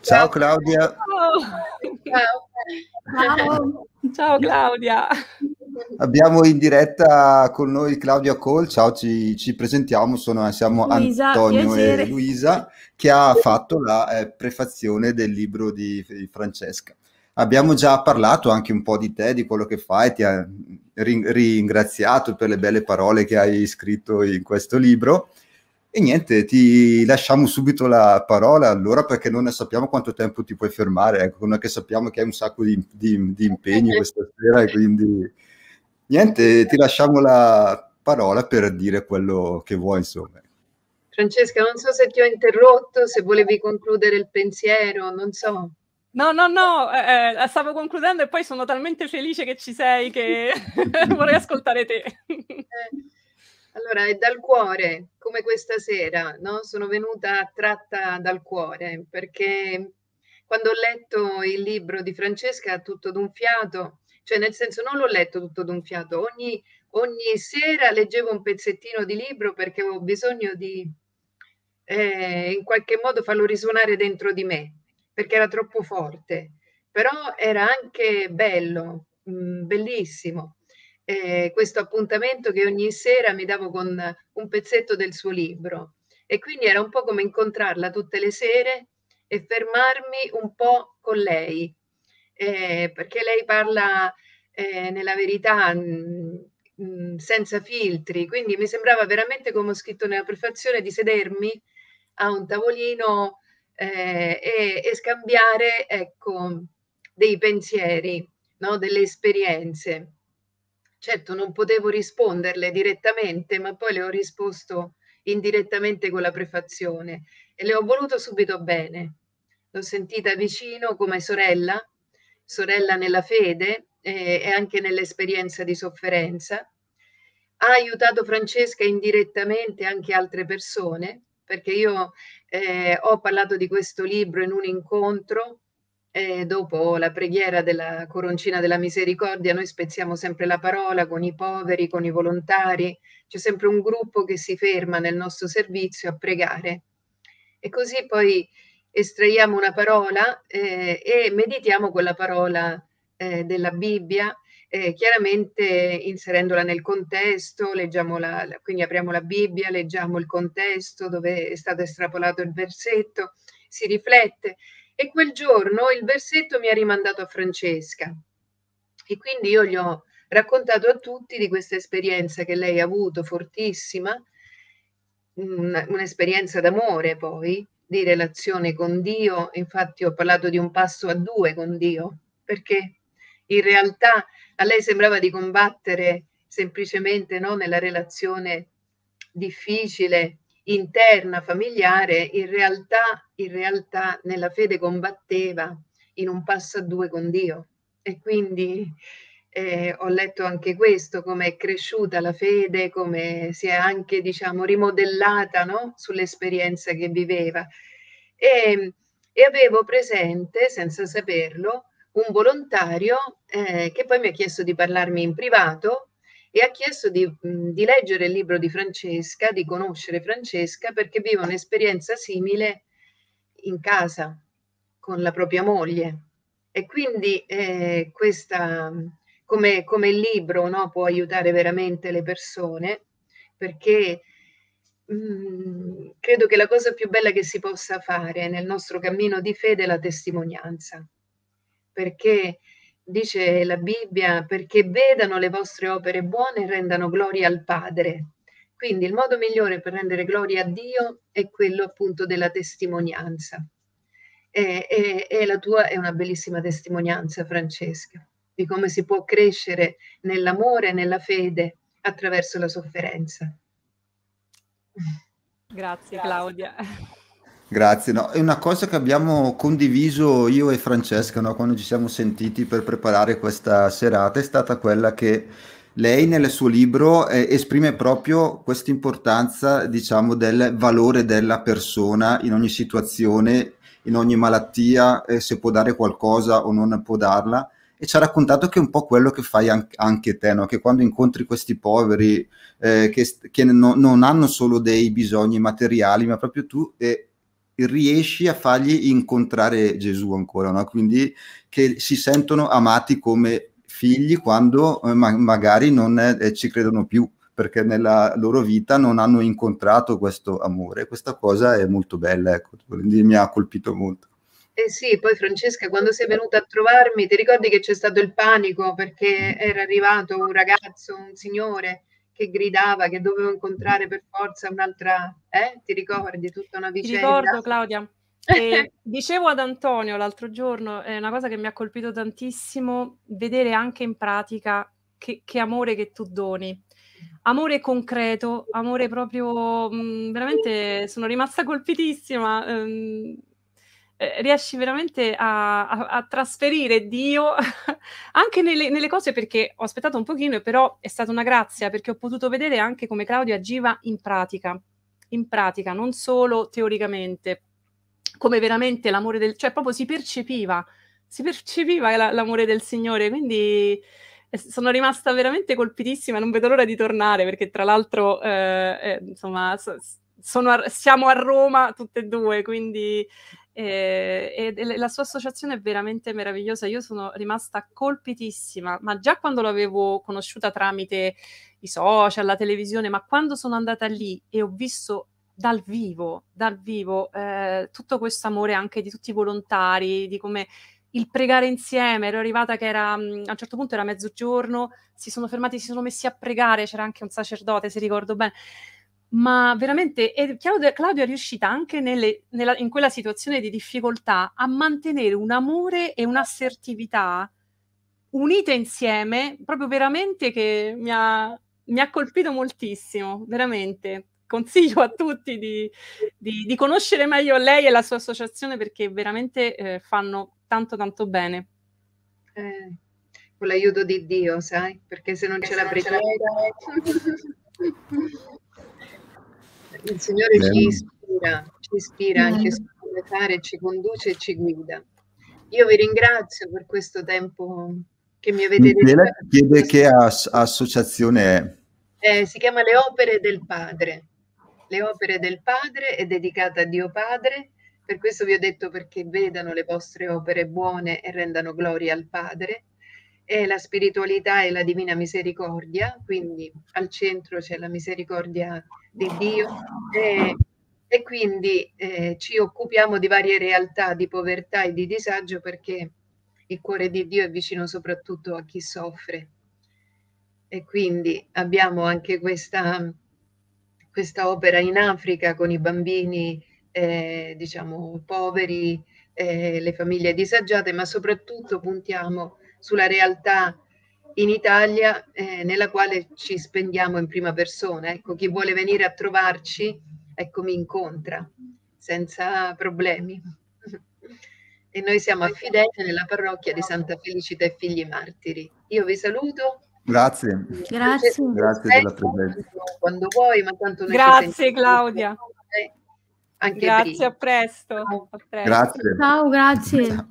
Ciao Claudia. Ciao, ciao. Ciao Claudia. Abbiamo in diretta con noi Claudia Koll, ciao, ci, ci presentiamo, sono, siamo Luisa, Antonio piacere. e Luisa, che ha fatto la eh, prefazione del libro di, di Francesca. Abbiamo già parlato anche un po' di te, di quello che fai, ti ha ringraziato per le belle parole che hai scritto in questo libro e niente, ti lasciamo subito la parola allora perché non ne sappiamo quanto tempo ti puoi fermare, ecco, non è che sappiamo che hai un sacco di, di, di impegni questa sera e quindi niente, ti lasciamo la parola per dire quello che vuoi insomma. Francesca, non so se ti ho interrotto, se volevi concludere il pensiero, non so. No, no, no, eh, stavo concludendo e poi sono talmente felice che ci sei che vorrei ascoltare te. Allora, è dal cuore, come questa sera, no? Sono venuta tratta dal cuore, perché quando ho letto il libro di Francesca tutto d'un fiato, cioè nel senso non l'ho letto tutto d'un fiato, ogni, ogni sera leggevo un pezzettino di libro perché avevo bisogno di eh, in qualche modo farlo risuonare dentro di me, perché era troppo forte, però era anche bello, mh, bellissimo, eh, questo appuntamento che ogni sera mi davo con un pezzetto del suo libro e quindi era un po' come incontrarla tutte le sere e fermarmi un po' con lei, eh, perché lei parla eh, nella verità mh, mh, senza filtri, quindi mi sembrava veramente, come ho scritto nella prefazione, di sedermi a un tavolino Eh, e, e scambiare, ecco, dei pensieri, no? Delle esperienze. Certo, non potevo risponderle direttamente, ma poi le ho risposto indirettamente con la prefazione e le ho voluto subito bene. L'ho sentita vicino come sorella, sorella nella fede eh, e anche nell'esperienza di sofferenza. Ha aiutato Francesca indirettamente anche altre persone, perché io eh, ho parlato di questo libro in un incontro, eh, dopo la preghiera della Coroncina della Misericordia, noi spezziamo sempre la parola con i poveri, con i volontari, c'è sempre un gruppo che si ferma nel nostro servizio a pregare. E così poi estraiamo una parola eh, e meditiamo quella parola eh, della Bibbia, eh, chiaramente inserendola nel contesto, leggiamo la, quindi apriamo la Bibbia, leggiamo il contesto dove è stato estrapolato il versetto, si riflette e quel giorno il versetto mi ha rimandato a Francesca e quindi io gli ho raccontato a tutti di questa esperienza che lei ha avuto fortissima, un'esperienza d'amore poi, di relazione con Dio, infatti ho parlato di un passo a due con Dio, perché in realtà a lei sembrava di combattere semplicemente, no, nella relazione difficile, interna, familiare, in realtà, in realtà nella fede combatteva in un passo a due con Dio. E quindi eh, ho letto anche questo, come è cresciuta la fede, come si è anche, diciamo, rimodellata, no, sull'esperienza che viveva. E, e avevo presente, senza saperlo, un volontario eh, che poi mi ha chiesto di parlarmi in privato e ha chiesto di, di leggere il libro di Francesca, di conoscere Francesca, perché vive un'esperienza simile in casa con la propria moglie. E quindi eh, questa, come, come il libro, no, può aiutare veramente le persone, perché mh, credo che la cosa più bella che si possa fare nel nostro cammino di fede è la testimonianza. Perché dice la Bibbia, perché vedano le vostre opere buone e rendano gloria al Padre. Quindi il modo migliore per rendere gloria a Dio è quello appunto della testimonianza. E, e, e la tua è una bellissima testimonianza, Francesca, di come si può crescere nell'amore e nella fede attraverso la sofferenza. Grazie, Grazie. Claudia. Grazie, no, è una cosa che abbiamo condiviso io e Francesca, no, quando ci siamo sentiti per preparare questa serata, è stata quella che lei nel suo libro eh, esprime proprio questa importanza, diciamo, del valore della persona in ogni situazione, in ogni malattia, eh, se può dare qualcosa o non può darla, e ci ha raccontato che è un po' quello che fai anche te, no? Che quando incontri questi poveri eh, che, che no, non hanno solo dei bisogni materiali, ma proprio tu eh, riesci a fargli incontrare Gesù ancora, no? Quindi che si sentono amati come figli quando eh, ma magari non eh, ci credono più, perché nella loro vita non hanno incontrato questo amore. Questa cosa è molto bella, ecco, quindi mi ha colpito molto. Eh sì, poi Francesca, quando sei venuta a trovarmi, ti ricordi che c'è stato il panico perché era arrivato un ragazzo, un signore, che gridava che dovevo incontrare per forza un'altra... Eh? Ti ricordi tutta una vicenda? Ti ricordo, Claudia. E dicevo ad Antonio l'altro giorno, è una cosa che mi ha colpito tantissimo, vedere anche in pratica che, che amore che tu doni. Amore concreto, amore proprio, mh, veramente sono rimasta colpitissima, ehm, eh, riesci veramente a, a, a trasferire Dio anche nelle, nelle cose, perché ho aspettato un pochino, però è stata una grazia, perché ho potuto vedere anche come Claudia agiva in pratica, in pratica, non solo teoricamente, come veramente l'amore del, cioè proprio si percepiva, si percepiva la, l'amore del Signore, quindi... Sono rimasta veramente colpitissima, non vedo l'ora di tornare, perché tra l'altro eh, insomma sono a, siamo a Roma tutte e due, quindi eh, e la sua associazione è veramente meravigliosa. Io sono rimasta colpitissima, ma già quando l'avevo conosciuta tramite i social, la televisione, ma quando sono andata lì e ho visto dal vivo, dal vivo eh, tutto questo amore anche di tutti i volontari, di come... il pregare insieme, ero arrivata che era, a un certo punto era mezzogiorno, si sono fermati, si sono messi a pregare, c'era anche un sacerdote, se ricordo bene, ma veramente, e Claudia, Claudia è riuscita anche nelle, nella, in quella situazione di difficoltà a mantenere un amore e un'assertività unite insieme, proprio veramente che mi ha, mi ha colpito moltissimo, veramente. Consiglio a tutti di, di, di conoscere meglio lei e la sua associazione, perché veramente eh, fanno tanto tanto bene. Eh, con l'aiuto di Dio, sai? Perché se non c'è la preghiera... Il Signore Bene. ci ispira, ci ispira Bene. anche su come fare, ci conduce e ci guida. Io vi ringrazio per questo tempo che mi avete detto. Michele chiede che as associazione è. Eh, si chiama Le Opere del Padre. Le Opere del Padre è dedicata a Dio Padre. Per questo vi ho detto, perché vedano le vostre opere buone e rendano gloria al Padre. È la spiritualità e la divina misericordia, quindi al centro c'è la misericordia di Dio. E, e quindi eh, ci occupiamo di varie realtà di povertà e di disagio, perché il cuore di Dio è vicino soprattutto a chi soffre. E quindi abbiamo anche questa, questa opera in Africa con i bambini Eh, diciamo poveri, eh, le famiglie disagiate, ma soprattutto puntiamo sulla realtà in Italia eh, nella quale ci spendiamo in prima persona. Ecco, chi vuole venire a trovarci, ecco, mi incontra senza problemi. E noi siamo a Fidelia, nella parrocchia di Santa Felicita e Figli Martiri. Io vi saluto. Grazie. Grazie, Francesco, grazie della presenza. Quando vuoi, ma tanto noi grazie, ci Claudia. Eh, Anche grazie, prima. A presto. Ciao. A presto. Grazie. Ciao, grazie. Ciao.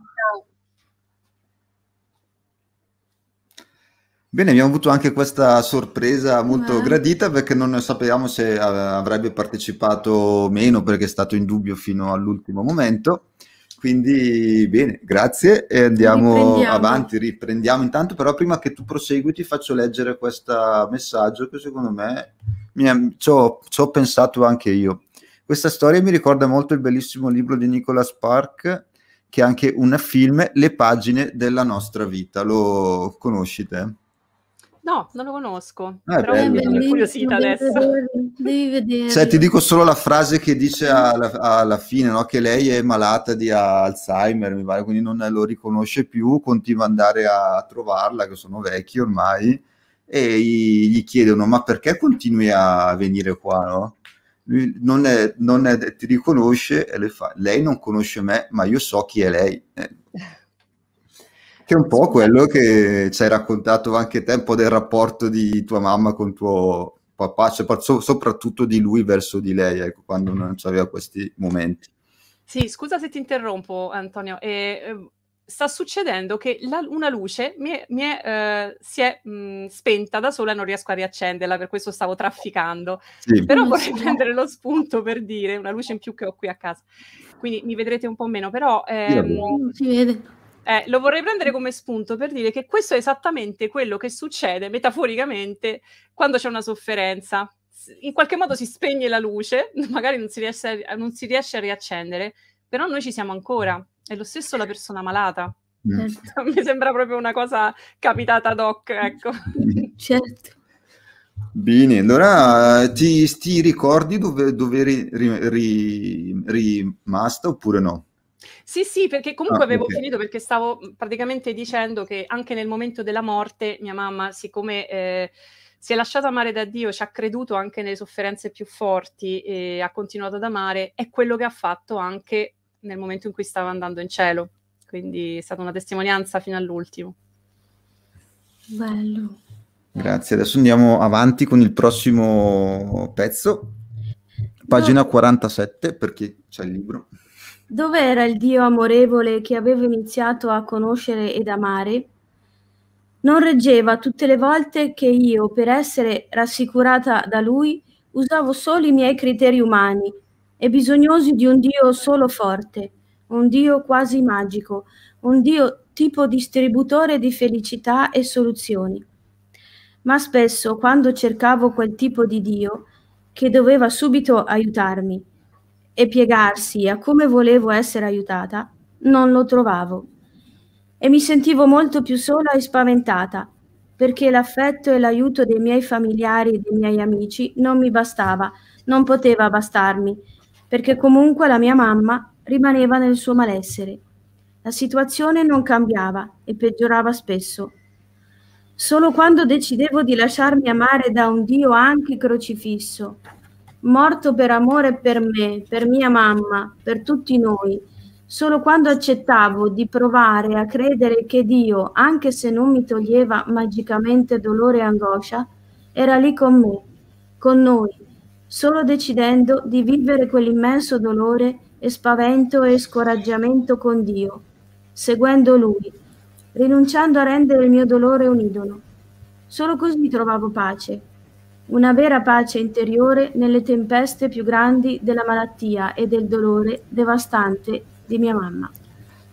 Bene, abbiamo avuto anche questa sorpresa molto eh. gradita, perché non sapevamo se avrebbe partecipato o meno, perché è stato in dubbio fino all'ultimo momento. Quindi bene, grazie e andiamo riprendiamo. avanti, riprendiamo intanto, però prima che tu prosegui ti faccio leggere questo messaggio che secondo me ci ho, ci ho pensato anche io. Questa storia mi ricorda molto il bellissimo libro di Nicholas Sparks, che è anche un film, Le pagine della nostra vita. Lo conosci te? No, non lo conosco, ah, però mi è curiosità adesso. Devi vedere. Cioè, ti dico solo la frase che dice alla, alla fine, no? Che lei è malata di Alzheimer, mi pare, quindi non lo riconosce più, continua ad andare a trovarla, che sono vecchi ormai, e gli chiedono, ma perché continui a venire qua, no? Non, è, non è, ti riconosce e le fa, lei non conosce me, ma io so chi è lei, eh. Che è un po' quello che ci hai raccontato anche te, un po' del rapporto di tua mamma con tuo papà, cioè, so, soprattutto di lui verso di lei, ecco, quando non c'aveva questi momenti. Sì, scusa se ti interrompo, Antonio, eh, sta succedendo che la, una luce mi è, mi è, eh, si è mh, spenta da sola e non riesco a riaccenderla, per questo stavo trafficando. Sì. Però vorrei prendere lo spunto per dire, una luce in più che ho qui a casa. Quindi mi vedrete un po' meno, però ehm, eh, lo vorrei prendere come spunto per dire che questo è esattamente quello che succede metaforicamente quando c'è una sofferenza. In qualche modo si spegne la luce, magari non si riesce a, non si riesce a riaccendere, però noi ci siamo ancora. È lo stesso la persona malata. Certo. Mi sembra proprio una cosa capitata ad hoc, ecco. Certo. Bene, allora ti, ti ricordi dove, dove eri ri, rimasta oppure no? Sì, sì, perché comunque ah, avevo okay. finito, perché stavo praticamente dicendo che anche nel momento della morte mia mamma, siccome... Eh, si è lasciata amare da Dio, ci ha creduto anche nelle sofferenze più forti e ha continuato ad amare, è quello che ha fatto anche nel momento in cui stava andando in cielo. Quindi è stata una testimonianza fino all'ultimo. Bello. Grazie, adesso andiamo avanti con il prossimo pezzo. Pagina no. quarantasette, perché c'è il libro. Dov'era il Dio amorevole che avevo iniziato a conoscere ed amare? Non reggeva tutte le volte che io, per essere rassicurata da lui, usavo solo i miei criteri umani e bisognosi di un Dio solo forte, un Dio quasi magico, un Dio tipo distributore di felicità e soluzioni. Ma spesso, quando cercavo quel tipo di Dio, che doveva subito aiutarmi e piegarsi a come volevo essere aiutata, non lo trovavo. E mi sentivo molto più sola e spaventata, perché l'affetto e l'aiuto dei miei familiari e dei miei amici non mi bastava, non poteva bastarmi, perché comunque la mia mamma rimaneva nel suo malessere. La situazione non cambiava e peggiorava spesso. Solo quando decidevo di lasciarmi amare da un Dio anche crocifisso, morto per amore per me, per mia mamma, per tutti noi, solo quando accettavo di provare a credere che Dio, anche se non mi toglieva magicamente dolore e angoscia, era lì con me, con noi, solo decidendo di vivere quell'immenso dolore e spavento e scoraggiamento con Dio, seguendo Lui, rinunciando a rendere il mio dolore un idolo. Solo così trovavo pace, una vera pace interiore nelle tempeste più grandi della malattia e del dolore devastante di mia mamma.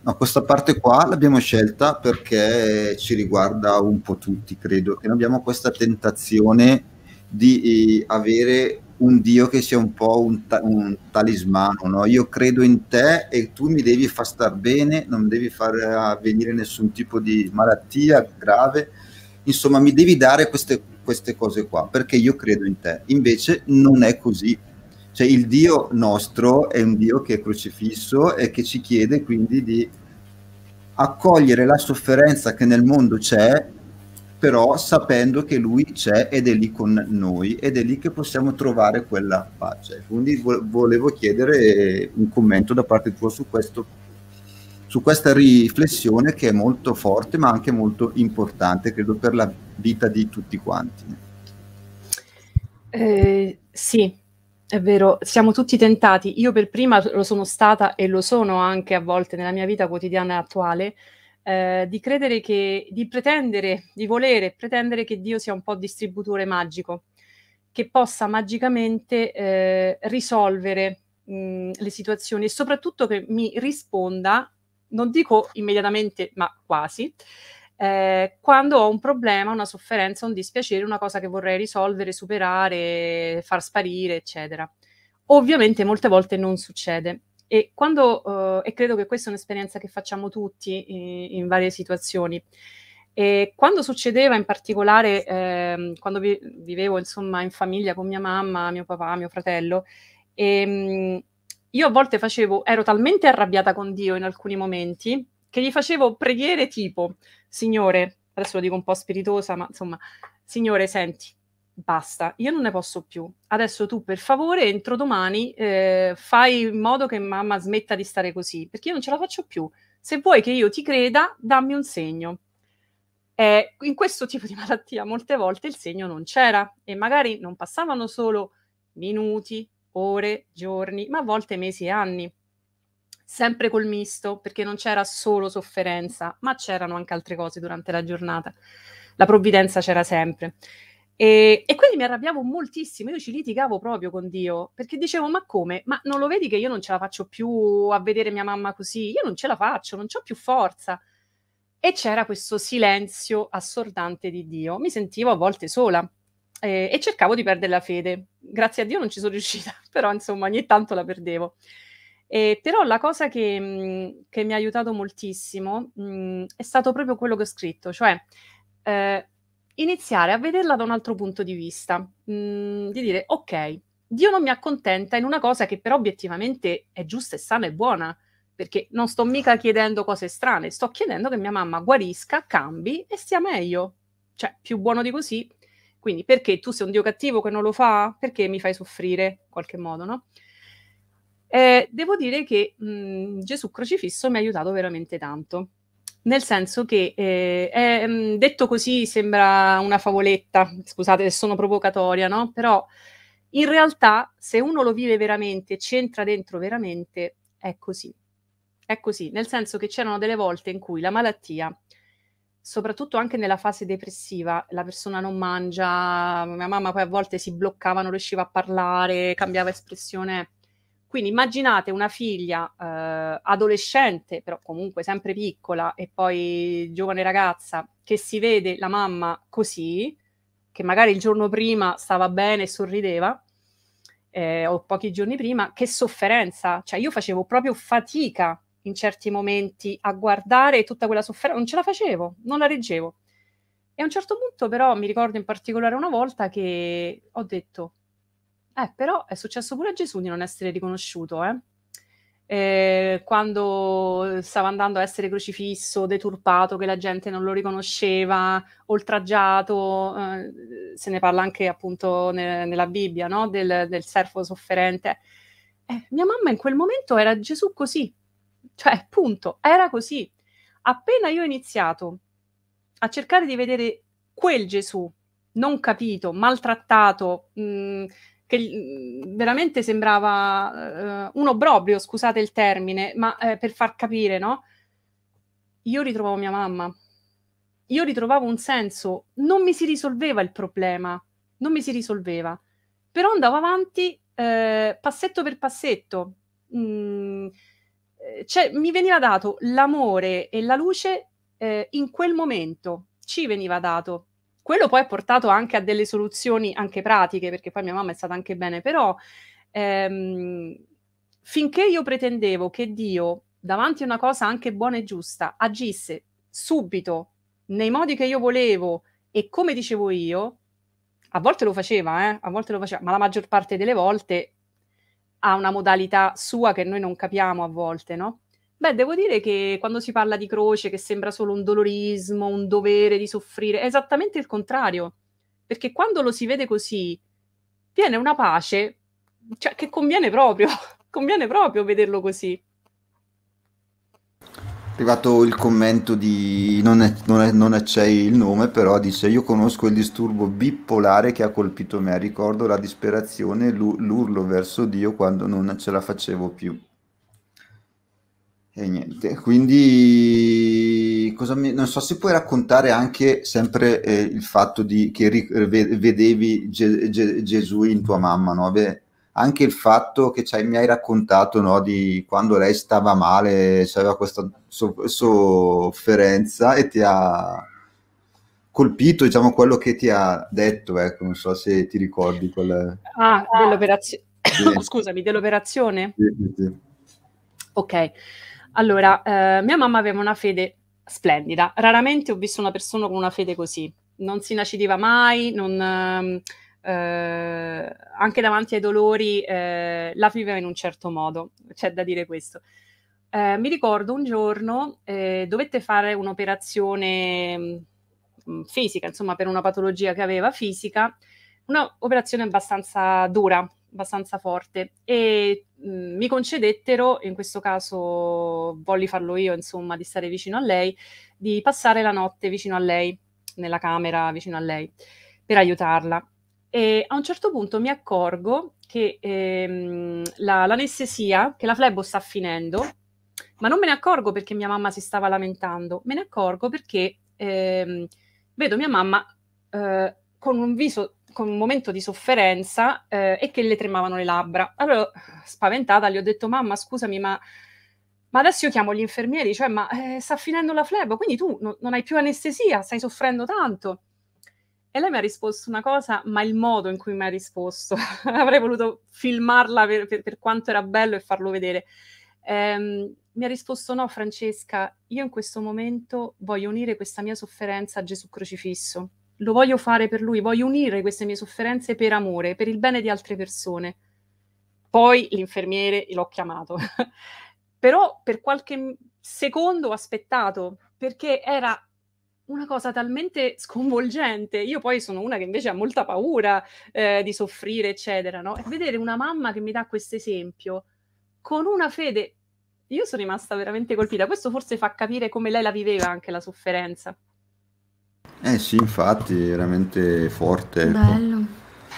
No, questa parte qua l'abbiamo scelta perché ci riguarda un po' tutti, credo, che abbiamo questa tentazione di avere un Dio che sia un po' un, ta un talismano, no? Io credo in te e tu mi devi far star bene, non devi far avvenire nessun tipo di malattia grave, insomma mi devi dare queste, queste cose qua perché io credo in te. Invece non è così. Cioè il Dio nostro è un Dio che è crocifisso e che ci chiede quindi di accogliere la sofferenza che nel mondo c'è, però sapendo che Lui c'è ed è lì con noi, ed è lì che possiamo trovare quella pace. Quindi vo volevo chiedere un commento da parte tua su, questo, su questa riflessione che è molto forte ma anche molto importante, credo, per la vita di tutti quanti. Eh, sì. È vero, siamo tutti tentati, io per prima lo sono stata e lo sono anche a volte nella mia vita quotidiana attuale, eh, di credere che, di pretendere, di volere, pretendere che Dio sia un po' distributore magico, che possa magicamente eh, risolvere mh, le situazioni e soprattutto che mi risponda, non dico immediatamente ma quasi, Eh, quando ho un problema, una sofferenza, un dispiacere, una cosa che vorrei risolvere, superare, far sparire, eccetera. Ovviamente molte volte non succede e, quando, eh, e credo che questa è un'esperienza che facciamo tutti in, in varie situazioni. E quando succedeva in particolare, eh, quando vi, vivevo insomma in famiglia con mia mamma, mio papà, mio fratello, e, mh, io a volte facevo, ero talmente arrabbiata con Dio in alcuni momenti che gli facevo preghiere tipo: Signore, adesso lo dico un po' spiritosa, ma insomma, Signore, senti, basta, io non ne posso più. Adesso tu, per favore, entro domani eh, fai in modo che mamma smetta di stare così, perché io non ce la faccio più. Se vuoi che io ti creda, dammi un segno. Eh, in questo tipo di malattia molte volte il segno non c'era e magari non passavano solo minuti, ore, giorni, ma a volte mesi e anni. sempre col misto, perché non c'era solo sofferenza, ma c'erano anche altre cose durante la giornata. La provvidenza c'era sempre. E, e quindi mi arrabbiavo moltissimo, io ci litigavo proprio con Dio, perché dicevo, ma come? Ma non lo vedi che io non ce la faccio più a vedere mia mamma così? Io non ce la faccio, non c'ho più forza. E c'era questo silenzio assordante di Dio. Mi sentivo a volte sola eh, e cercavo di perdere la fede. Grazie a Dio non ci sono riuscita, però insomma ogni tanto la perdevo. Eh, però la cosa che, che mi ha aiutato moltissimo mh, è stato proprio quello che ho scritto, cioè eh, iniziare a vederla da un altro punto di vista, mh, di dire, ok, Dio non mi accontenta in una cosa che però obiettivamente è giusta e sana e buona, perché non sto mica chiedendo cose strane, sto chiedendo che mia mamma guarisca, cambi e stia meglio, cioè più buono di così. Quindi perché tu sei un Dio cattivo che non lo fa? Perché mi fai soffrire in qualche modo, no? Eh, devo dire che mh, Gesù crocifisso mi ha aiutato veramente tanto, nel senso che eh, è, detto così sembra una favoletta, scusate se sono provocatoria, no? Però in realtà se uno lo vive veramente, ci entra dentro veramente, è così. È così, nel senso che c'erano delle volte in cui la malattia, soprattutto anche nella fase depressiva, la persona non mangia, mia mamma poi a volte si bloccava, non riusciva a parlare, cambiava espressione. Quindi immaginate una figlia eh, adolescente, però comunque sempre piccola, e poi giovane ragazza, che si vede la mamma così, che magari il giorno prima stava bene e sorrideva, eh, o pochi giorni prima, che sofferenza. Cioè io facevo proprio fatica in certi momenti a guardare tutta quella sofferenza, non ce la facevo, non la reggevo. E a un certo punto però mi ricordo in particolare una volta che ho detto, Eh, però è successo pure a Gesù di non essere riconosciuto, eh? Eh, quando stava andando a essere crocifisso, deturpato, che la gente non lo riconosceva, oltraggiato, eh, se ne parla anche appunto ne, nella Bibbia, no? del, del servo sofferente. Eh, mia mamma in quel momento era Gesù così, cioè punto, era così. Appena io ho iniziato a cercare di vedere quel Gesù non capito, maltrattato, mh, che veramente sembrava uh, un obbrobrio, scusate il termine, ma uh, per far capire, no? Io ritrovavo mia mamma, io ritrovavo un senso, non mi si risolveva il problema, non mi si risolveva, però andavo avanti uh, passetto per passetto, mm, cioè, mi veniva dato l'amore e la luce uh, in quel momento, ci veniva dato. Quello poi ha portato anche a delle soluzioni anche pratiche, perché poi mia mamma è stata anche bene, però ehm, finché io pretendevo che Dio, davanti a una cosa anche buona e giusta, agisse subito, nei modi che io volevo e come dicevo io, a volte lo faceva, eh, a volte lo faceva, ma la maggior parte delle volte ha una modalità sua che noi non capiamo a volte, no? Beh, devo dire che quando si parla di croce, che sembra solo un dolorismo, un dovere di soffrire, è esattamente il contrario, perché quando lo si vede così, viene una pace, cioè, che conviene proprio, conviene proprio vederlo così. È arrivato il commento di, non, è, non, è, non accei il nome, però dice, io conosco il disturbo bipolare che ha colpito me, ricordo la disperazione, l'urlo verso Dio quando non ce la facevo più. E niente, quindi cosa mi, non so se puoi raccontare anche sempre eh, il fatto di, che ri, vedevi Ge, Ge, Gesù in tua mamma, no? Beh, anche il fatto che cioè, mi hai raccontato, no, di quando lei stava male, c'aveva questa so, sofferenza e ti ha colpito, diciamo, quello che ti ha detto, ecco, non so se ti ricordi. Quella... Ah, dell'operazione, sì. Scusami, dell'operazione? Sì, sì. Ok. Allora, eh, mia mamma aveva una fede splendida, raramente ho visto una persona con una fede così, non si inacidiva mai, non, eh, anche davanti ai dolori eh, la viveva in un certo modo, c'è da dire questo. Eh, mi ricordo un giorno eh, dovette fare un'operazione fisica, insomma per una patologia che aveva fisica, un'operazione abbastanza dura, abbastanza forte, e mh, mi concedettero, in questo caso volli farlo io, insomma, di stare vicino a lei, di passare la notte vicino a lei, nella camera vicino a lei, per aiutarla. E a un certo punto mi accorgo che ehm, l'anestesia, la, che la flebo sta finendo, ma non me ne accorgo perché mia mamma si stava lamentando, me ne accorgo perché eh, vedo mia mamma eh, con un viso, con un momento di sofferenza eh, e che le tremavano le labbra. Allora, spaventata, gli ho detto: mamma, scusami, ma, ma adesso io chiamo gli infermieri, cioè, ma eh, sta finendo la flebo, quindi tu no, non hai più anestesia, stai soffrendo tanto. E lei mi ha risposto una cosa, ma il modo in cui mi ha risposto, avrei voluto filmarla per, per, per quanto era bello e farlo vedere. Ehm, mi ha risposto: no Francesca, io in questo momento voglio unire questa mia sofferenza a Gesù crocifisso, lo voglio fare per lui, voglio unire queste mie sofferenze per amore, per il bene di altre persone. Poi l'infermiere l'ho chiamato, però per qualche secondo ho aspettato, perché era una cosa talmente sconvolgente. Io poi sono una che invece ha molta paura eh, di soffrire, eccetera, no? E vedere una mamma che mi dà questo esempio con una fede, io sono rimasta veramente colpita. Questo forse fa capire come lei la viveva anche la sofferenza. Eh sì, infatti, veramente forte. Bello. Ecco.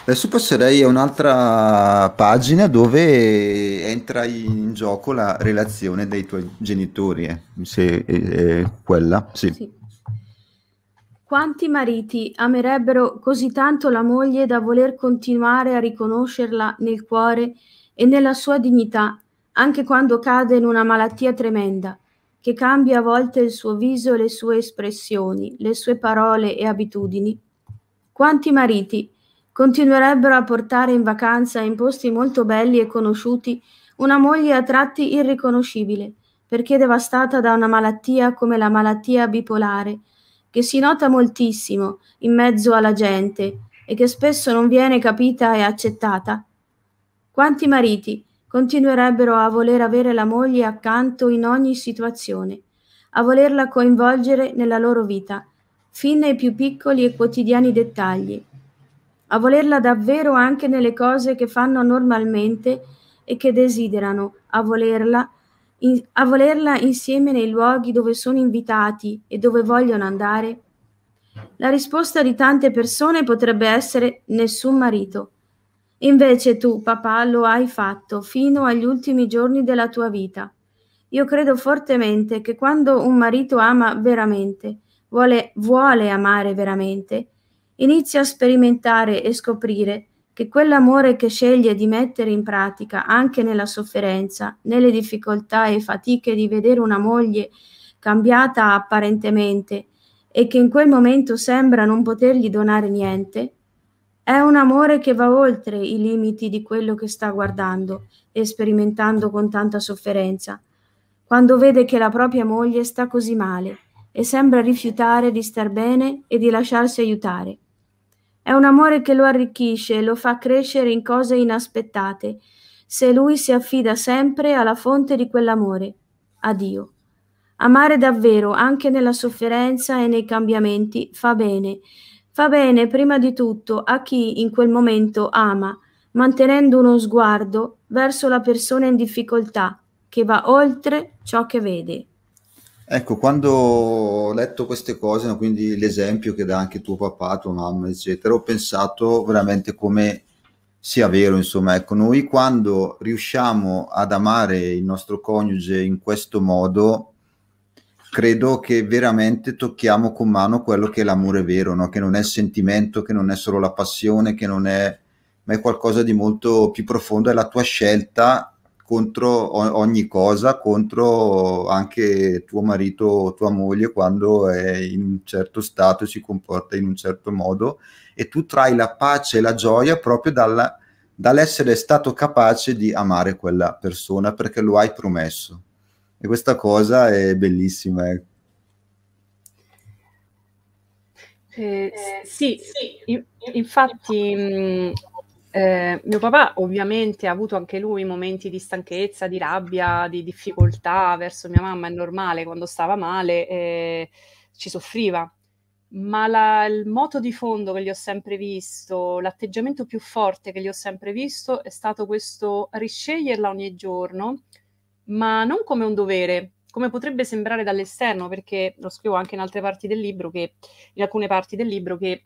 Adesso passerei a un'altra pagina dove entra in gioco la relazione dei tuoi genitori, eh. se è quella, sì. sì. Quanti mariti amerebbero così tanto la moglie da voler continuare a riconoscerla nel cuore e nella sua dignità, anche quando cade in una malattia tremenda, che cambia a volte il suo viso e le sue espressioni, le sue parole e abitudini? Quanti mariti continuerebbero a portare in vacanza in posti molto belli e conosciuti una moglie a tratti irriconoscibile, perché devastata da una malattia come la malattia bipolare, che si nota moltissimo in mezzo alla gente e che spesso non viene capita e accettata? Quanti mariti continuerebbero a voler avere la moglie accanto in ogni situazione, a volerla coinvolgere nella loro vita, fin nei più piccoli e quotidiani dettagli, a volerla davvero anche nelle cose che fanno normalmente e che desiderano, a volerla In, a volerla insieme nei luoghi dove sono invitati e dove vogliono andare? La risposta di tante persone potrebbe essere: nessun marito. Invece tu, papà, lo hai fatto fino agli ultimi giorni della tua vita. Io credo fortemente che quando un marito ama veramente, vuole, vuole amare veramente, inizia a sperimentare e scoprire che quell'amore che sceglie di mettere in pratica anche nella sofferenza, nelle difficoltà e fatiche di vedere una moglie cambiata apparentemente e che in quel momento sembra non potergli donare niente, è un amore che va oltre i limiti di quello che sta guardando e sperimentando con tanta sofferenza, quando vede che la propria moglie sta così male e sembra rifiutare di star bene e di lasciarsi aiutare. È un amore che lo arricchisce e lo fa crescere in cose inaspettate, se lui si affida sempre alla fonte di quell'amore, a Dio. Amare davvero, anche nella sofferenza e nei cambiamenti, fa bene. Fa bene prima di tutto a chi in quel momento ama, mantenendo uno sguardo verso la persona in difficoltà, che va oltre ciò che vede. Ecco, quando ho letto queste cose, quindi l'esempio che dà anche tuo papà, tua mamma, eccetera, ho pensato veramente come sia vero, insomma. Ecco, noi quando riusciamo ad amare il nostro coniuge in questo modo, credo che veramente tocchiamo con mano quello che è l'amore vero, no? Che non è il sentimento, che non è solo la passione, che non è, ma è qualcosa di molto più profondo, è la tua scelta contro ogni cosa, contro anche tuo marito o tua moglie quando è in un certo stato e si comporta in un certo modo, e tu trai la pace e la gioia proprio dalla, dall'essere stato capace di amare quella persona perché lo hai promesso, e questa cosa è bellissima. Eh, eh, sì, sì, infatti... Mh, Eh, mio papà ovviamente ha avuto anche lui momenti di stanchezza, di rabbia, di difficoltà verso mia mamma, è normale, quando stava male eh, ci soffriva, ma la, il moto di fondo che gli ho sempre visto, l'atteggiamento più forte che gli ho sempre visto è stato questo risceglierla ogni giorno, ma non come un dovere, come potrebbe sembrare dall'esterno, perché lo scrivo anche in altre parti del libro, che in alcune parti del libro che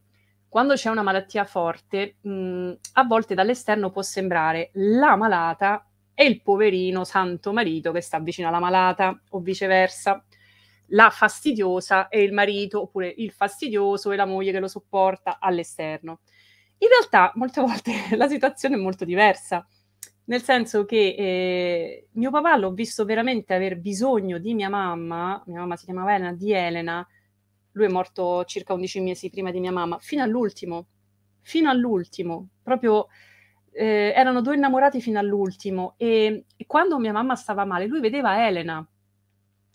quando c'è una malattia forte, mh, a volte dall'esterno può sembrare la malata e il poverino santo marito che sta vicino alla malata, o viceversa, la fastidiosa e il marito, oppure il fastidioso e la moglie che lo sopporta all'esterno. In realtà molte volte la situazione è molto diversa, nel senso che eh, mio papà l'ho visto veramente aver bisogno di mia mamma, mia mamma si chiamava Elena, di Elena, lui è morto circa undici mesi prima di mia mamma, fino all'ultimo, fino all'ultimo, proprio eh, erano due innamorati fino all'ultimo, e, e quando mia mamma stava male lui vedeva Elena,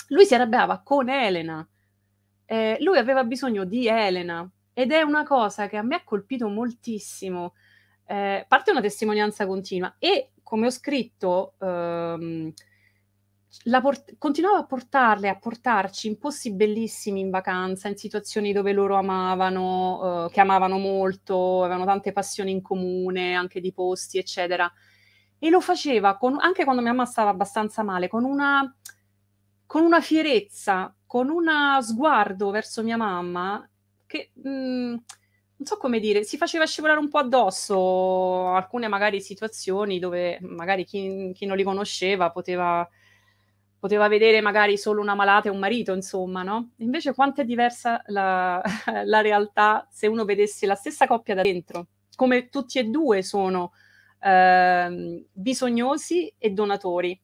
lui si arrabbiava con Elena, eh, lui aveva bisogno di Elena, ed è una cosa che a me ha colpito moltissimo, eh, parte una testimonianza continua, e come ho scritto ehm, la continuavo a portarle, a portarci in posti bellissimi in vacanza, in situazioni dove loro amavano, eh, che amavano molto, avevano tante passioni in comune, anche di posti, eccetera. E lo faceva, con, anche quando mia mamma stava abbastanza male, con una, con una fierezza, con uno sguardo verso mia mamma che, mh, non so come dire, si faceva scivolare un po' addosso alcune magari situazioni dove magari chi, chi non li conosceva poteva... poteva vedere magari solo una malata e un marito, insomma, no? Invece quanto è diversa la, la realtà se uno vedesse la stessa coppia da dentro, come tutti e due sono eh, bisognosi e donatori.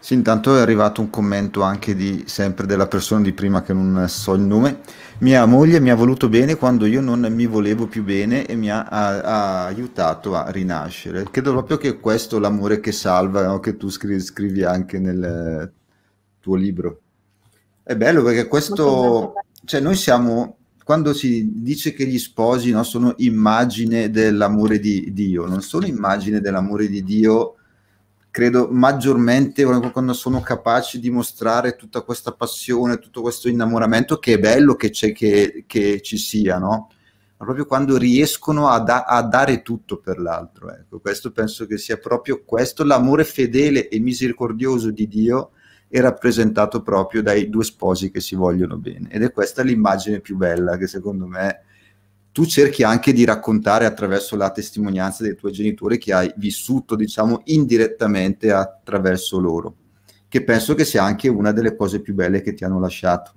Sì, intanto è arrivato un commento anche di, sempre della persona di prima che non so il nome. Mia moglie mi ha voluto bene quando io non mi volevo più bene e mi ha, ha, ha aiutato a rinascere. Credo proprio che questo è l'amore che salva, no? Che tu scri scrivi anche nel tuo libro. È bello perché questo... Cioè noi siamo... Quando si dice che gli sposi, no, sono immagine dell'amore di Dio, non sono immagine dell'amore di Dio... credo maggiormente quando sono capaci di mostrare tutta questa passione, tutto questo innamoramento, che è bello che, c'è, che, che ci sia, no? Ma proprio quando riescono a, da, a dare tutto per l'altro. Ecco, questo penso che sia proprio questo, l'amore fedele e misericordioso di Dio è rappresentato proprio dai due sposi che si vogliono bene. Ed è questa l'immagine più bella che secondo me tu cerchi anche di raccontare attraverso la testimonianza dei tuoi genitori che hai vissuto, diciamo, indirettamente attraverso loro, che penso che sia anche una delle cose più belle che ti hanno lasciato.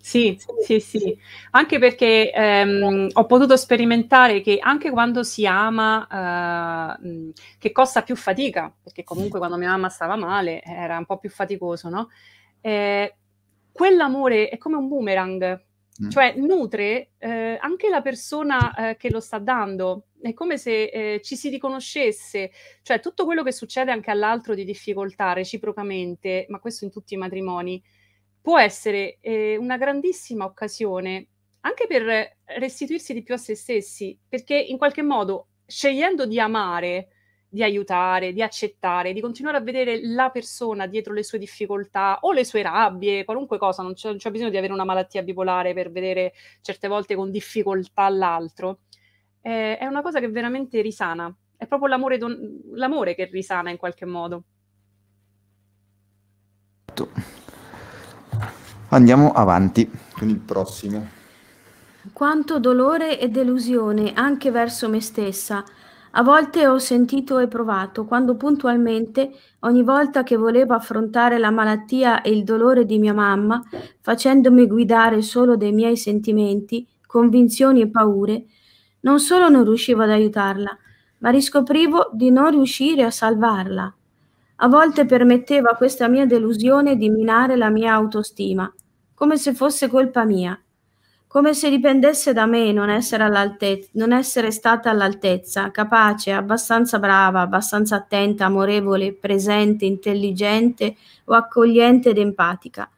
Sì, sì, sì, anche perché ehm, ho potuto sperimentare che anche quando si ama, eh, che costa più fatica, perché comunque quando mia mamma stava male era un po' più faticoso, no? Eh, quell'amore è come un boomerang, cioè nutre eh, anche la persona eh, che lo sta dando, è come se eh, ci si riconoscesse, cioè tutto quello che succede anche all'altro di difficoltà reciprocamente, ma questo in tutti i matrimoni, può essere eh, una grandissima occasione anche per restituirsi di più a se stessi, perché in qualche modo scegliendo di amare, di aiutare, di accettare, di continuare a vedere la persona dietro le sue difficoltà o le sue rabbie, qualunque cosa, non c'è bisogno di avere una malattia bipolare per vedere certe volte con difficoltà l'altro, eh, è una cosa che veramente risana, è proprio l'amore l'amore che risana in qualche modo. Andiamo avanti con il prossimo. Quanto dolore e delusione anche verso me stessa. A volte ho sentito e provato, quando puntualmente, ogni volta che volevo affrontare la malattia e il dolore di mia mamma, facendomi guidare solo dai miei sentimenti, convinzioni e paure, non solo non riuscivo ad aiutarla, ma riscoprivo di non riuscire a salvarla. A volte permetteva questa mia delusione di minare la mia autostima, come se fosse colpa mia, come se dipendesse da me non essere, all'altezza, non essere stata all'altezza, capace, abbastanza brava, abbastanza attenta, amorevole, presente, intelligente o accogliente ed empatica.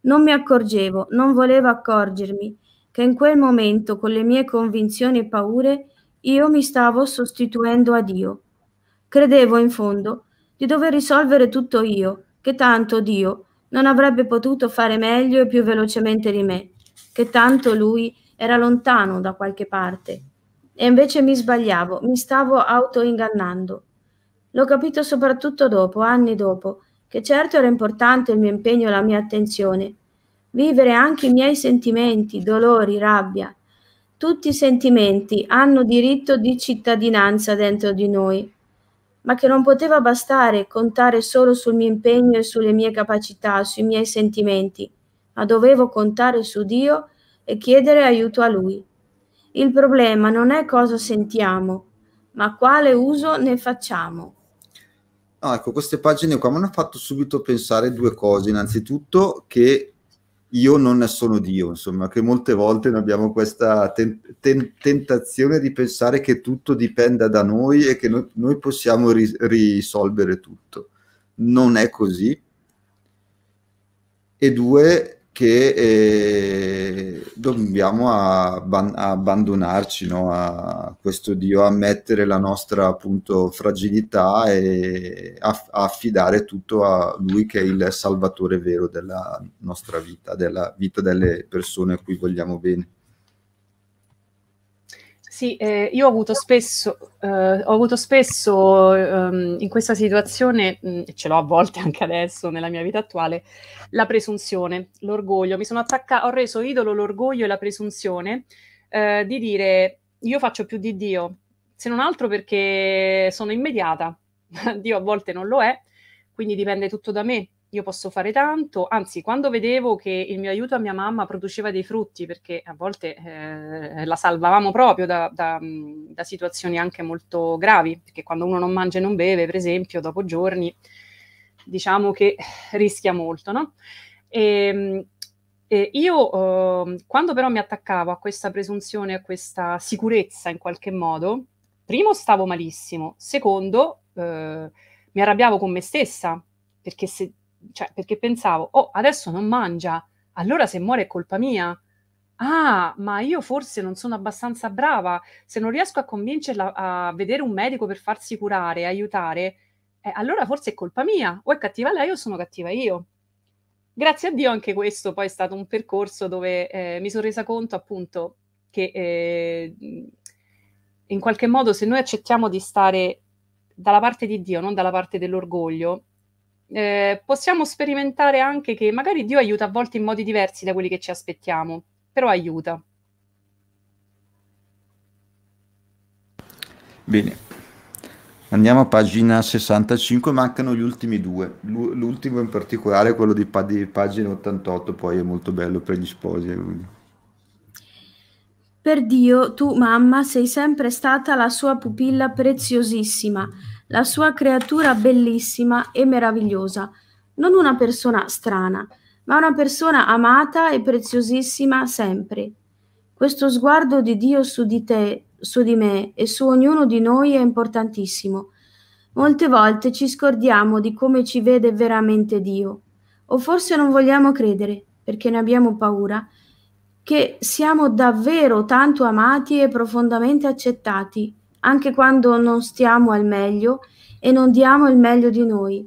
Non mi accorgevo, non volevo accorgermi, che in quel momento, con le mie convinzioni e paure, io mi stavo sostituendo a Dio. Credevo, in fondo, di dover risolvere tutto io, che tanto Dio non avrebbe potuto fare meglio e più velocemente di me, che tanto lui era lontano da qualche parte. E invece mi sbagliavo, mi stavo autoingannando. L'ho capito soprattutto dopo, anni dopo, che certo era importante il mio impegno e la mia attenzione. Vivere anche i miei sentimenti, dolori, rabbia, Tutti i sentimenti hanno diritto di cittadinanza dentro di noi, ma che non poteva bastare contare solo sul mio impegno e sulle mie capacità, sui miei sentimenti, ma dovevo contare su Dio e chiedere aiuto a Lui. Il problema non è cosa sentiamo, ma quale uso ne facciamo. Ah, ecco, queste pagine qua mi hanno fatto subito pensare due cose. Innanzitutto che io non sono Dio, insomma, che molte volte noi abbiamo questa ten ten tentazione di pensare che tutto dipenda da noi e che no noi possiamo ri risolvere tutto. Non è così. E due, che eh, dobbiamo abban abbandonarci, no, a questo Dio, ammettere la nostra appunto fragilità e aff affidare tutto a Lui, che è il salvatore vero della nostra vita, della vita delle persone a cui vogliamo bene. Sì, eh, io ho avuto spesso, eh, ho avuto spesso ehm, in questa situazione, mh, e ce l'ho a volte anche adesso nella mia vita attuale, la presunzione, l'orgoglio. Mi sono attaccata, ho reso idolo l'orgoglio e la presunzione eh, di dire io faccio più di Dio, se non altro perché sono immediata. Dio a volte non lo è, quindi dipende tutto da me. Io posso fare tanto, anzi quando vedevo che il mio aiuto a mia mamma produceva dei frutti, perché a volte eh, la salvavamo proprio da, da, da situazioni anche molto gravi, perché quando uno non mangia e non beve, per esempio, dopo giorni, diciamo che rischia molto, no? E, e io eh, quando però mi attaccavo a questa presunzione, a questa sicurezza in qualche modo, primo stavo malissimo, secondo eh, mi arrabbiavo con me stessa, perché se Cioè, perché pensavo, oh, adesso non mangia, allora se muore è colpa mia. Ah, ma io forse non sono abbastanza brava. Se non riesco a convincerla a vedere un medico per farsi curare, aiutare, eh, allora forse è colpa mia. O è cattiva lei o sono cattiva io. Grazie a Dio anche questo poi è stato un percorso dove eh, mi sono resa conto appunto che eh, in qualche modo se noi accettiamo di stare dalla parte di Dio, non dalla parte dell'orgoglio, Eh, possiamo sperimentare anche che magari Dio aiuta a volte in modi diversi da quelli che ci aspettiamo, però aiuta. Bene, andiamo a pagina sessantacinque, mancano gli ultimi due, l'ultimo in particolare, quello di, pa di pagina ottantotto, poi è molto bello per gli sposi. Per Dio, tu mamma sei sempre stata la sua pupilla preziosissima, la sua creatura bellissima e meravigliosa, non una persona strana, ma una persona amata e preziosissima sempre. Questo sguardo di Dio su di te, su di me e su ognuno di noi è importantissimo. Molte volte ci scordiamo di come ci vede veramente Dio, o forse non vogliamo credere, perché ne abbiamo paura, che siamo davvero tanto amati e profondamente accettati, anche quando non stiamo al meglio e non diamo il meglio di noi,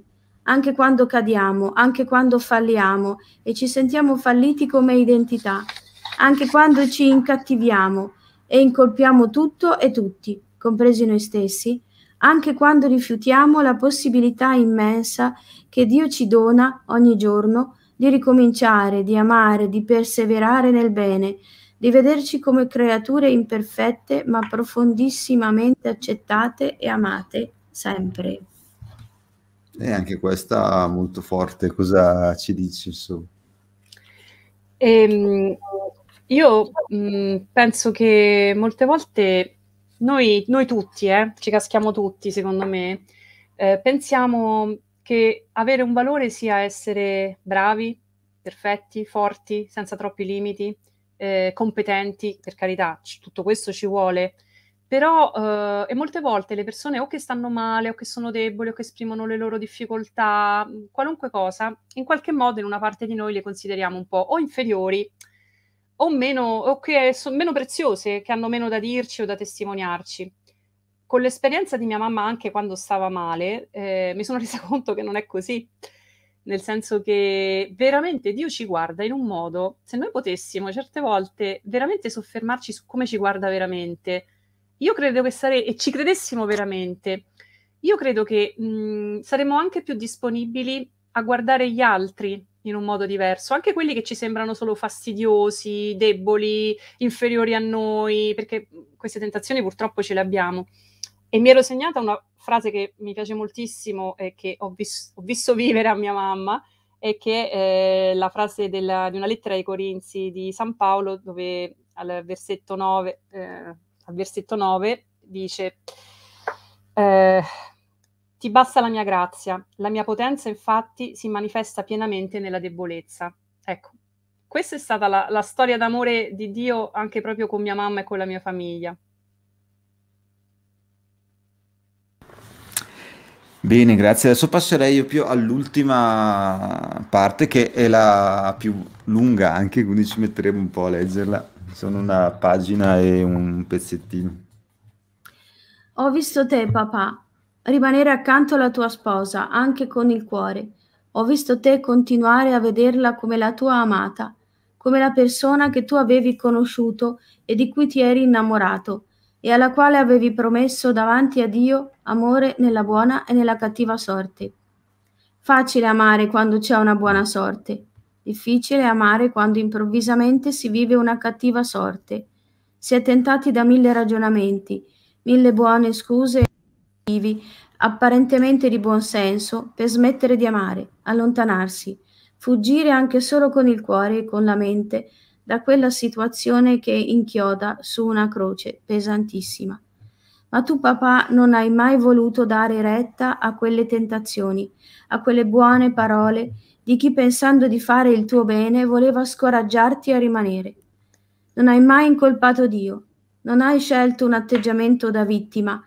anche quando cadiamo, anche quando falliamo e ci sentiamo falliti come identità, anche quando ci incattiviamo e incolpiamo tutto e tutti, compresi noi stessi, anche quando rifiutiamo la possibilità immensa che Dio ci dona ogni giorno di ricominciare, di amare, di perseverare nel bene, di vederci come creature imperfette ma profondissimamente accettate e amate sempre. E anche questa molto forte, cosa ci dici su? Ehm, io mh, penso che molte volte noi, noi tutti, eh, ci caschiamo tutti secondo me, eh, pensiamo che avere un valore sia essere bravi, perfetti, forti, senza troppi limiti, Eh, competenti, per carità, tutto questo ci vuole, però eh, e molte volte le persone o che stanno male o che sono deboli o che esprimono le loro difficoltà, qualunque cosa, in qualche modo in una parte di noi le consideriamo un po' o inferiori o meno, o che sono meno preziose, che hanno meno da dirci o da testimoniarci. Con l'esperienza di mia mamma anche quando stava male eh, mi sono resa conto che non è così. Nel senso che veramente Dio ci guarda in un modo, se noi potessimo certe volte veramente soffermarci su come ci guarda veramente, io credo che sare- e ci credessimo veramente, io credo che mh, saremmo anche più disponibili a guardare gli altri in un modo diverso, anche quelli che ci sembrano solo fastidiosi, deboli, inferiori a noi, perché queste tentazioni purtroppo ce le abbiamo. E mi ero segnata una frase che mi piace moltissimo e che ho, vis- ho visto vivere a mia mamma, e che è la frase della, di una lettera ai Corinzi di San Paolo, dove al versetto nove, eh, al versetto nove dice eh, ti basta la mia grazia, la mia potenza infatti si manifesta pienamente nella debolezza. Ecco, questa è stata la, la storia d'amore di Dio anche proprio con mia mamma e con la mia famiglia. Bene, grazie. Adesso passerei io più all'ultima parte, che è la più lunga anche, quindi ci metteremo un po' a leggerla. Sono una pagina e un pezzettino. Ho visto te, papà, rimanere accanto alla tua sposa, anche con il cuore. Ho visto te continuare a vederla come la tua amata, come la persona che tu avevi conosciuto e di cui ti eri innamorato, e alla quale avevi promesso davanti a Dio amore nella buona e nella cattiva sorte. Facile amare quando c'è una buona sorte, difficile amare quando improvvisamente si vive una cattiva sorte. Si è tentati da mille ragionamenti, mille buone scuse, apparentemente di buon senso, per smettere di amare, allontanarsi, fuggire anche solo con il cuore e con la mente da quella situazione che inchioda su una croce pesantissima. Ma tu, papà, non hai mai voluto dare retta a quelle tentazioni, a quelle buone parole di chi, pensando di fare il tuo bene, voleva scoraggiarti a rimanere. Non hai mai incolpato Dio, non hai scelto un atteggiamento da vittima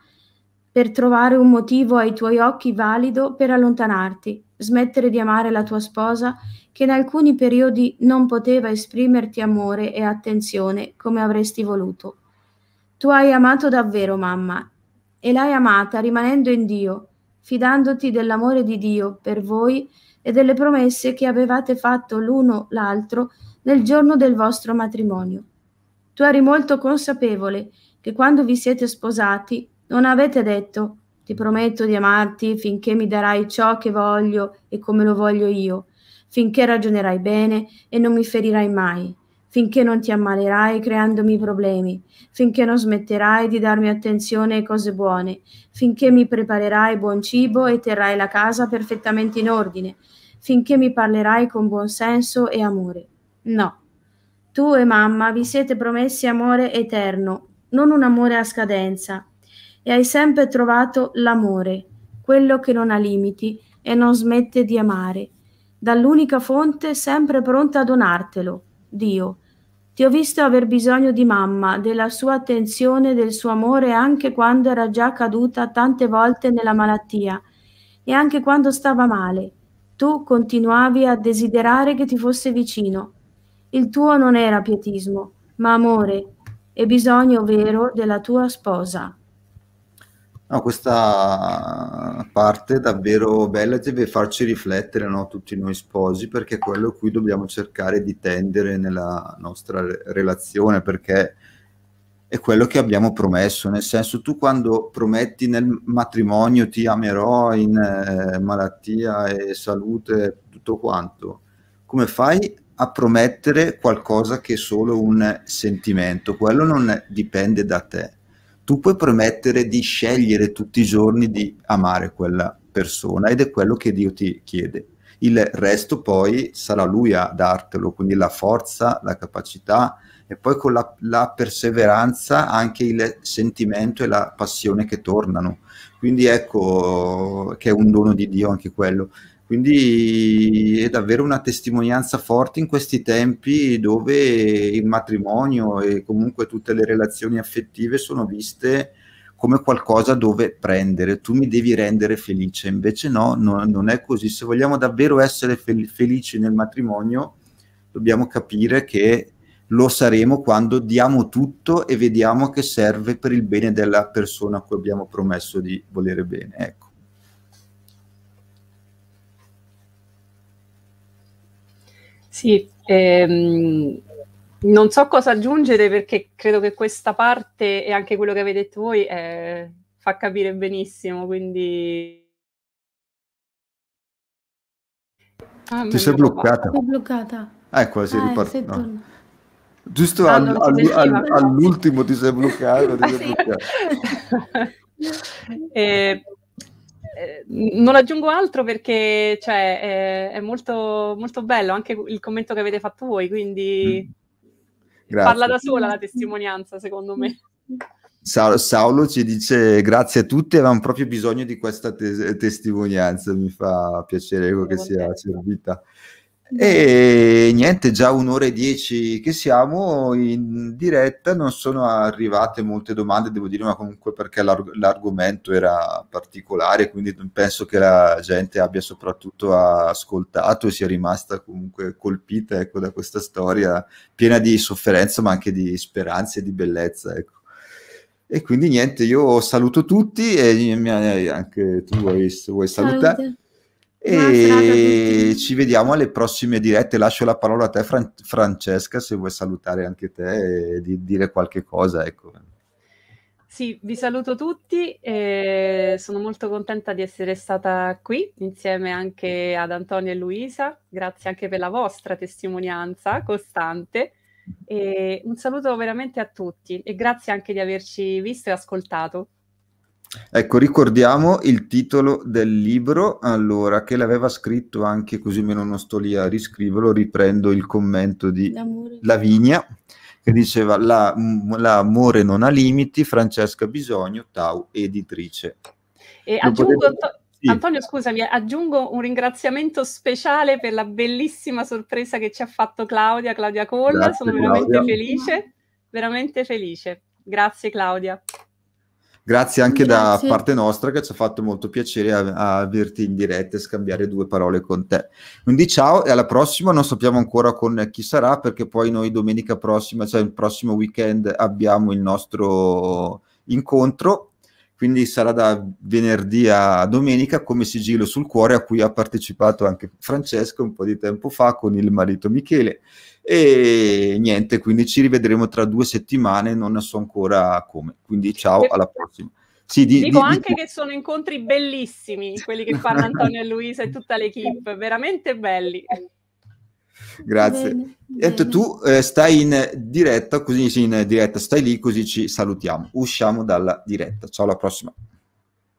per trovare un motivo ai tuoi occhi valido per allontanarti, smettere di amare la tua sposa, che in alcuni periodi non poteva esprimerti amore e attenzione come avresti voluto. Tu hai amato davvero mamma, e l'hai amata rimanendo in Dio, fidandoti dell'amore di Dio per voi e delle promesse che avevate fatto l'uno l'altro nel giorno del vostro matrimonio. Tu eri molto consapevole che quando vi siete sposati non avete detto «Ti prometto di amarti finché mi darai ciò che voglio e come lo voglio io», finché ragionerai bene e non mi ferirai mai, finché non ti ammalerai creandomi problemi, finché non smetterai di darmi attenzione e cose buone, finché mi preparerai buon cibo e terrai la casa perfettamente in ordine, finché mi parlerai con buon senso e amore. No, tu e mamma vi siete promessi amore eterno, non un amore a scadenza, e hai sempre trovato l'amore, quello che non ha limiti e non smette di amare, dall'unica fonte sempre pronta a donartelo, Dio. Ti ho visto aver bisogno di mamma, della sua attenzione, del suo amore, anche quando era già caduta tante volte nella malattia e anche quando stava male. Tu continuavi a desiderare che ti fosse vicino. Il tuo non era pietismo, ma amore e bisogno vero della tua sposa. No, questa parte è davvero bella, deve farci riflettere, no, tutti noi sposi, perché è quello a cui dobbiamo cercare di tendere nella nostra relazione, perché è quello che abbiamo promesso, nel senso, tu quando prometti nel matrimonio ti amerò in eh, malattia e salute, tutto quanto, come fai a promettere qualcosa che è solo un sentimento? Quello non dipende da te. Tu puoi promettere di scegliere tutti i giorni di amare quella persona, ed è quello che Dio ti chiede. Il resto poi sarà Lui a dartelo, quindi la forza, la capacità, e poi con la, la perseveranza anche il sentimento e la passione che tornano. Quindi ecco che è un dono di Dio anche quello. Quindi è davvero una testimonianza forte in questi tempi, dove il matrimonio e comunque tutte le relazioni affettive sono viste come qualcosa dove prendere, tu mi devi rendere felice. Invece no, no, non è così. Se vogliamo davvero essere fel- felici nel matrimonio, dobbiamo capire che lo saremo quando diamo tutto e vediamo che serve per il bene della persona a cui abbiamo promesso di volere bene, ecco. Sì, ehm, non so cosa aggiungere, perché credo che questa parte e anche quello che avete detto voi eh, fa capire benissimo, quindi Ah, ti sei bloccata. Sei bloccata. Ecco, sei ah, ripartita. No. Giusto ah, all, all, all, all'ultimo ti sei bloccata. Ti sei bloccata. eh, eh, non aggiungo altro perché cioè, eh, è molto, molto bello anche il commento che avete fatto voi, quindi mm. parla da sola la testimonianza, secondo me. Saulo ci dice grazie a tutti, avevamo proprio bisogno di questa te testimonianza, mi fa piacere ecco, che sia servita. E niente, già un'ora e dieci che siamo in diretta, non sono arrivate molte domande, devo dire, ma comunque perché l'argomento era particolare, quindi penso che la gente abbia soprattutto ascoltato e sia rimasta comunque colpita ecco, da questa storia piena di sofferenza ma anche di speranza e di bellezza, ecco. E quindi niente, io saluto tutti e anche tu vuoi, vuoi salutare. E ci vediamo alle prossime dirette. Lascio la parola a te, Fran Francesca, se vuoi salutare anche te e di dire qualche cosa. Ecco. Sì, vi saluto tutti. E sono molto contenta di essere stata qui insieme anche ad Antonio e Luisa. Grazie anche per la vostra testimonianza costante. E un saluto veramente a tutti e grazie anche di averci visto e ascoltato. Ecco, ricordiamo il titolo del libro, allora, che l'aveva scritto anche, così meno non sto lì a riscriverlo, riprendo il commento di Lavinia che diceva "L'amore non ha limiti", Francesca Bisogno, Tau Editrice. E Lo aggiungo potete... Antonio, scusami, aggiungo un ringraziamento speciale per la bellissima sorpresa che ci ha fatto Claudia, Claudia Koll. Grazie, sono veramente Claudia. felice, veramente felice. Grazie Claudia. Grazie anche Grazie. da parte nostra, che ci ha fatto molto piacere averti in diretta e scambiare due parole con te. Quindi ciao e alla prossima, non sappiamo ancora con chi sarà, perché poi noi domenica prossima, cioè il prossimo weekend, abbiamo il nostro incontro. Quindi sarà da venerdì a domenica come Sigillo sul cuore, a cui ha partecipato anche Francesca un po' di tempo fa con il marito Michele. E niente, quindi ci rivedremo tra due settimane, non so ancora come. Quindi ciao, e alla prossima. Sì, di, dico di, anche di... che sono incontri bellissimi, quelli che fanno Antonio e Luisa e tutta l'equipe, veramente belli. Grazie. Bene, bene. E tu eh, stai in diretta, così in diretta stai lì, così ci salutiamo. Usciamo dalla diretta. Ciao, alla prossima.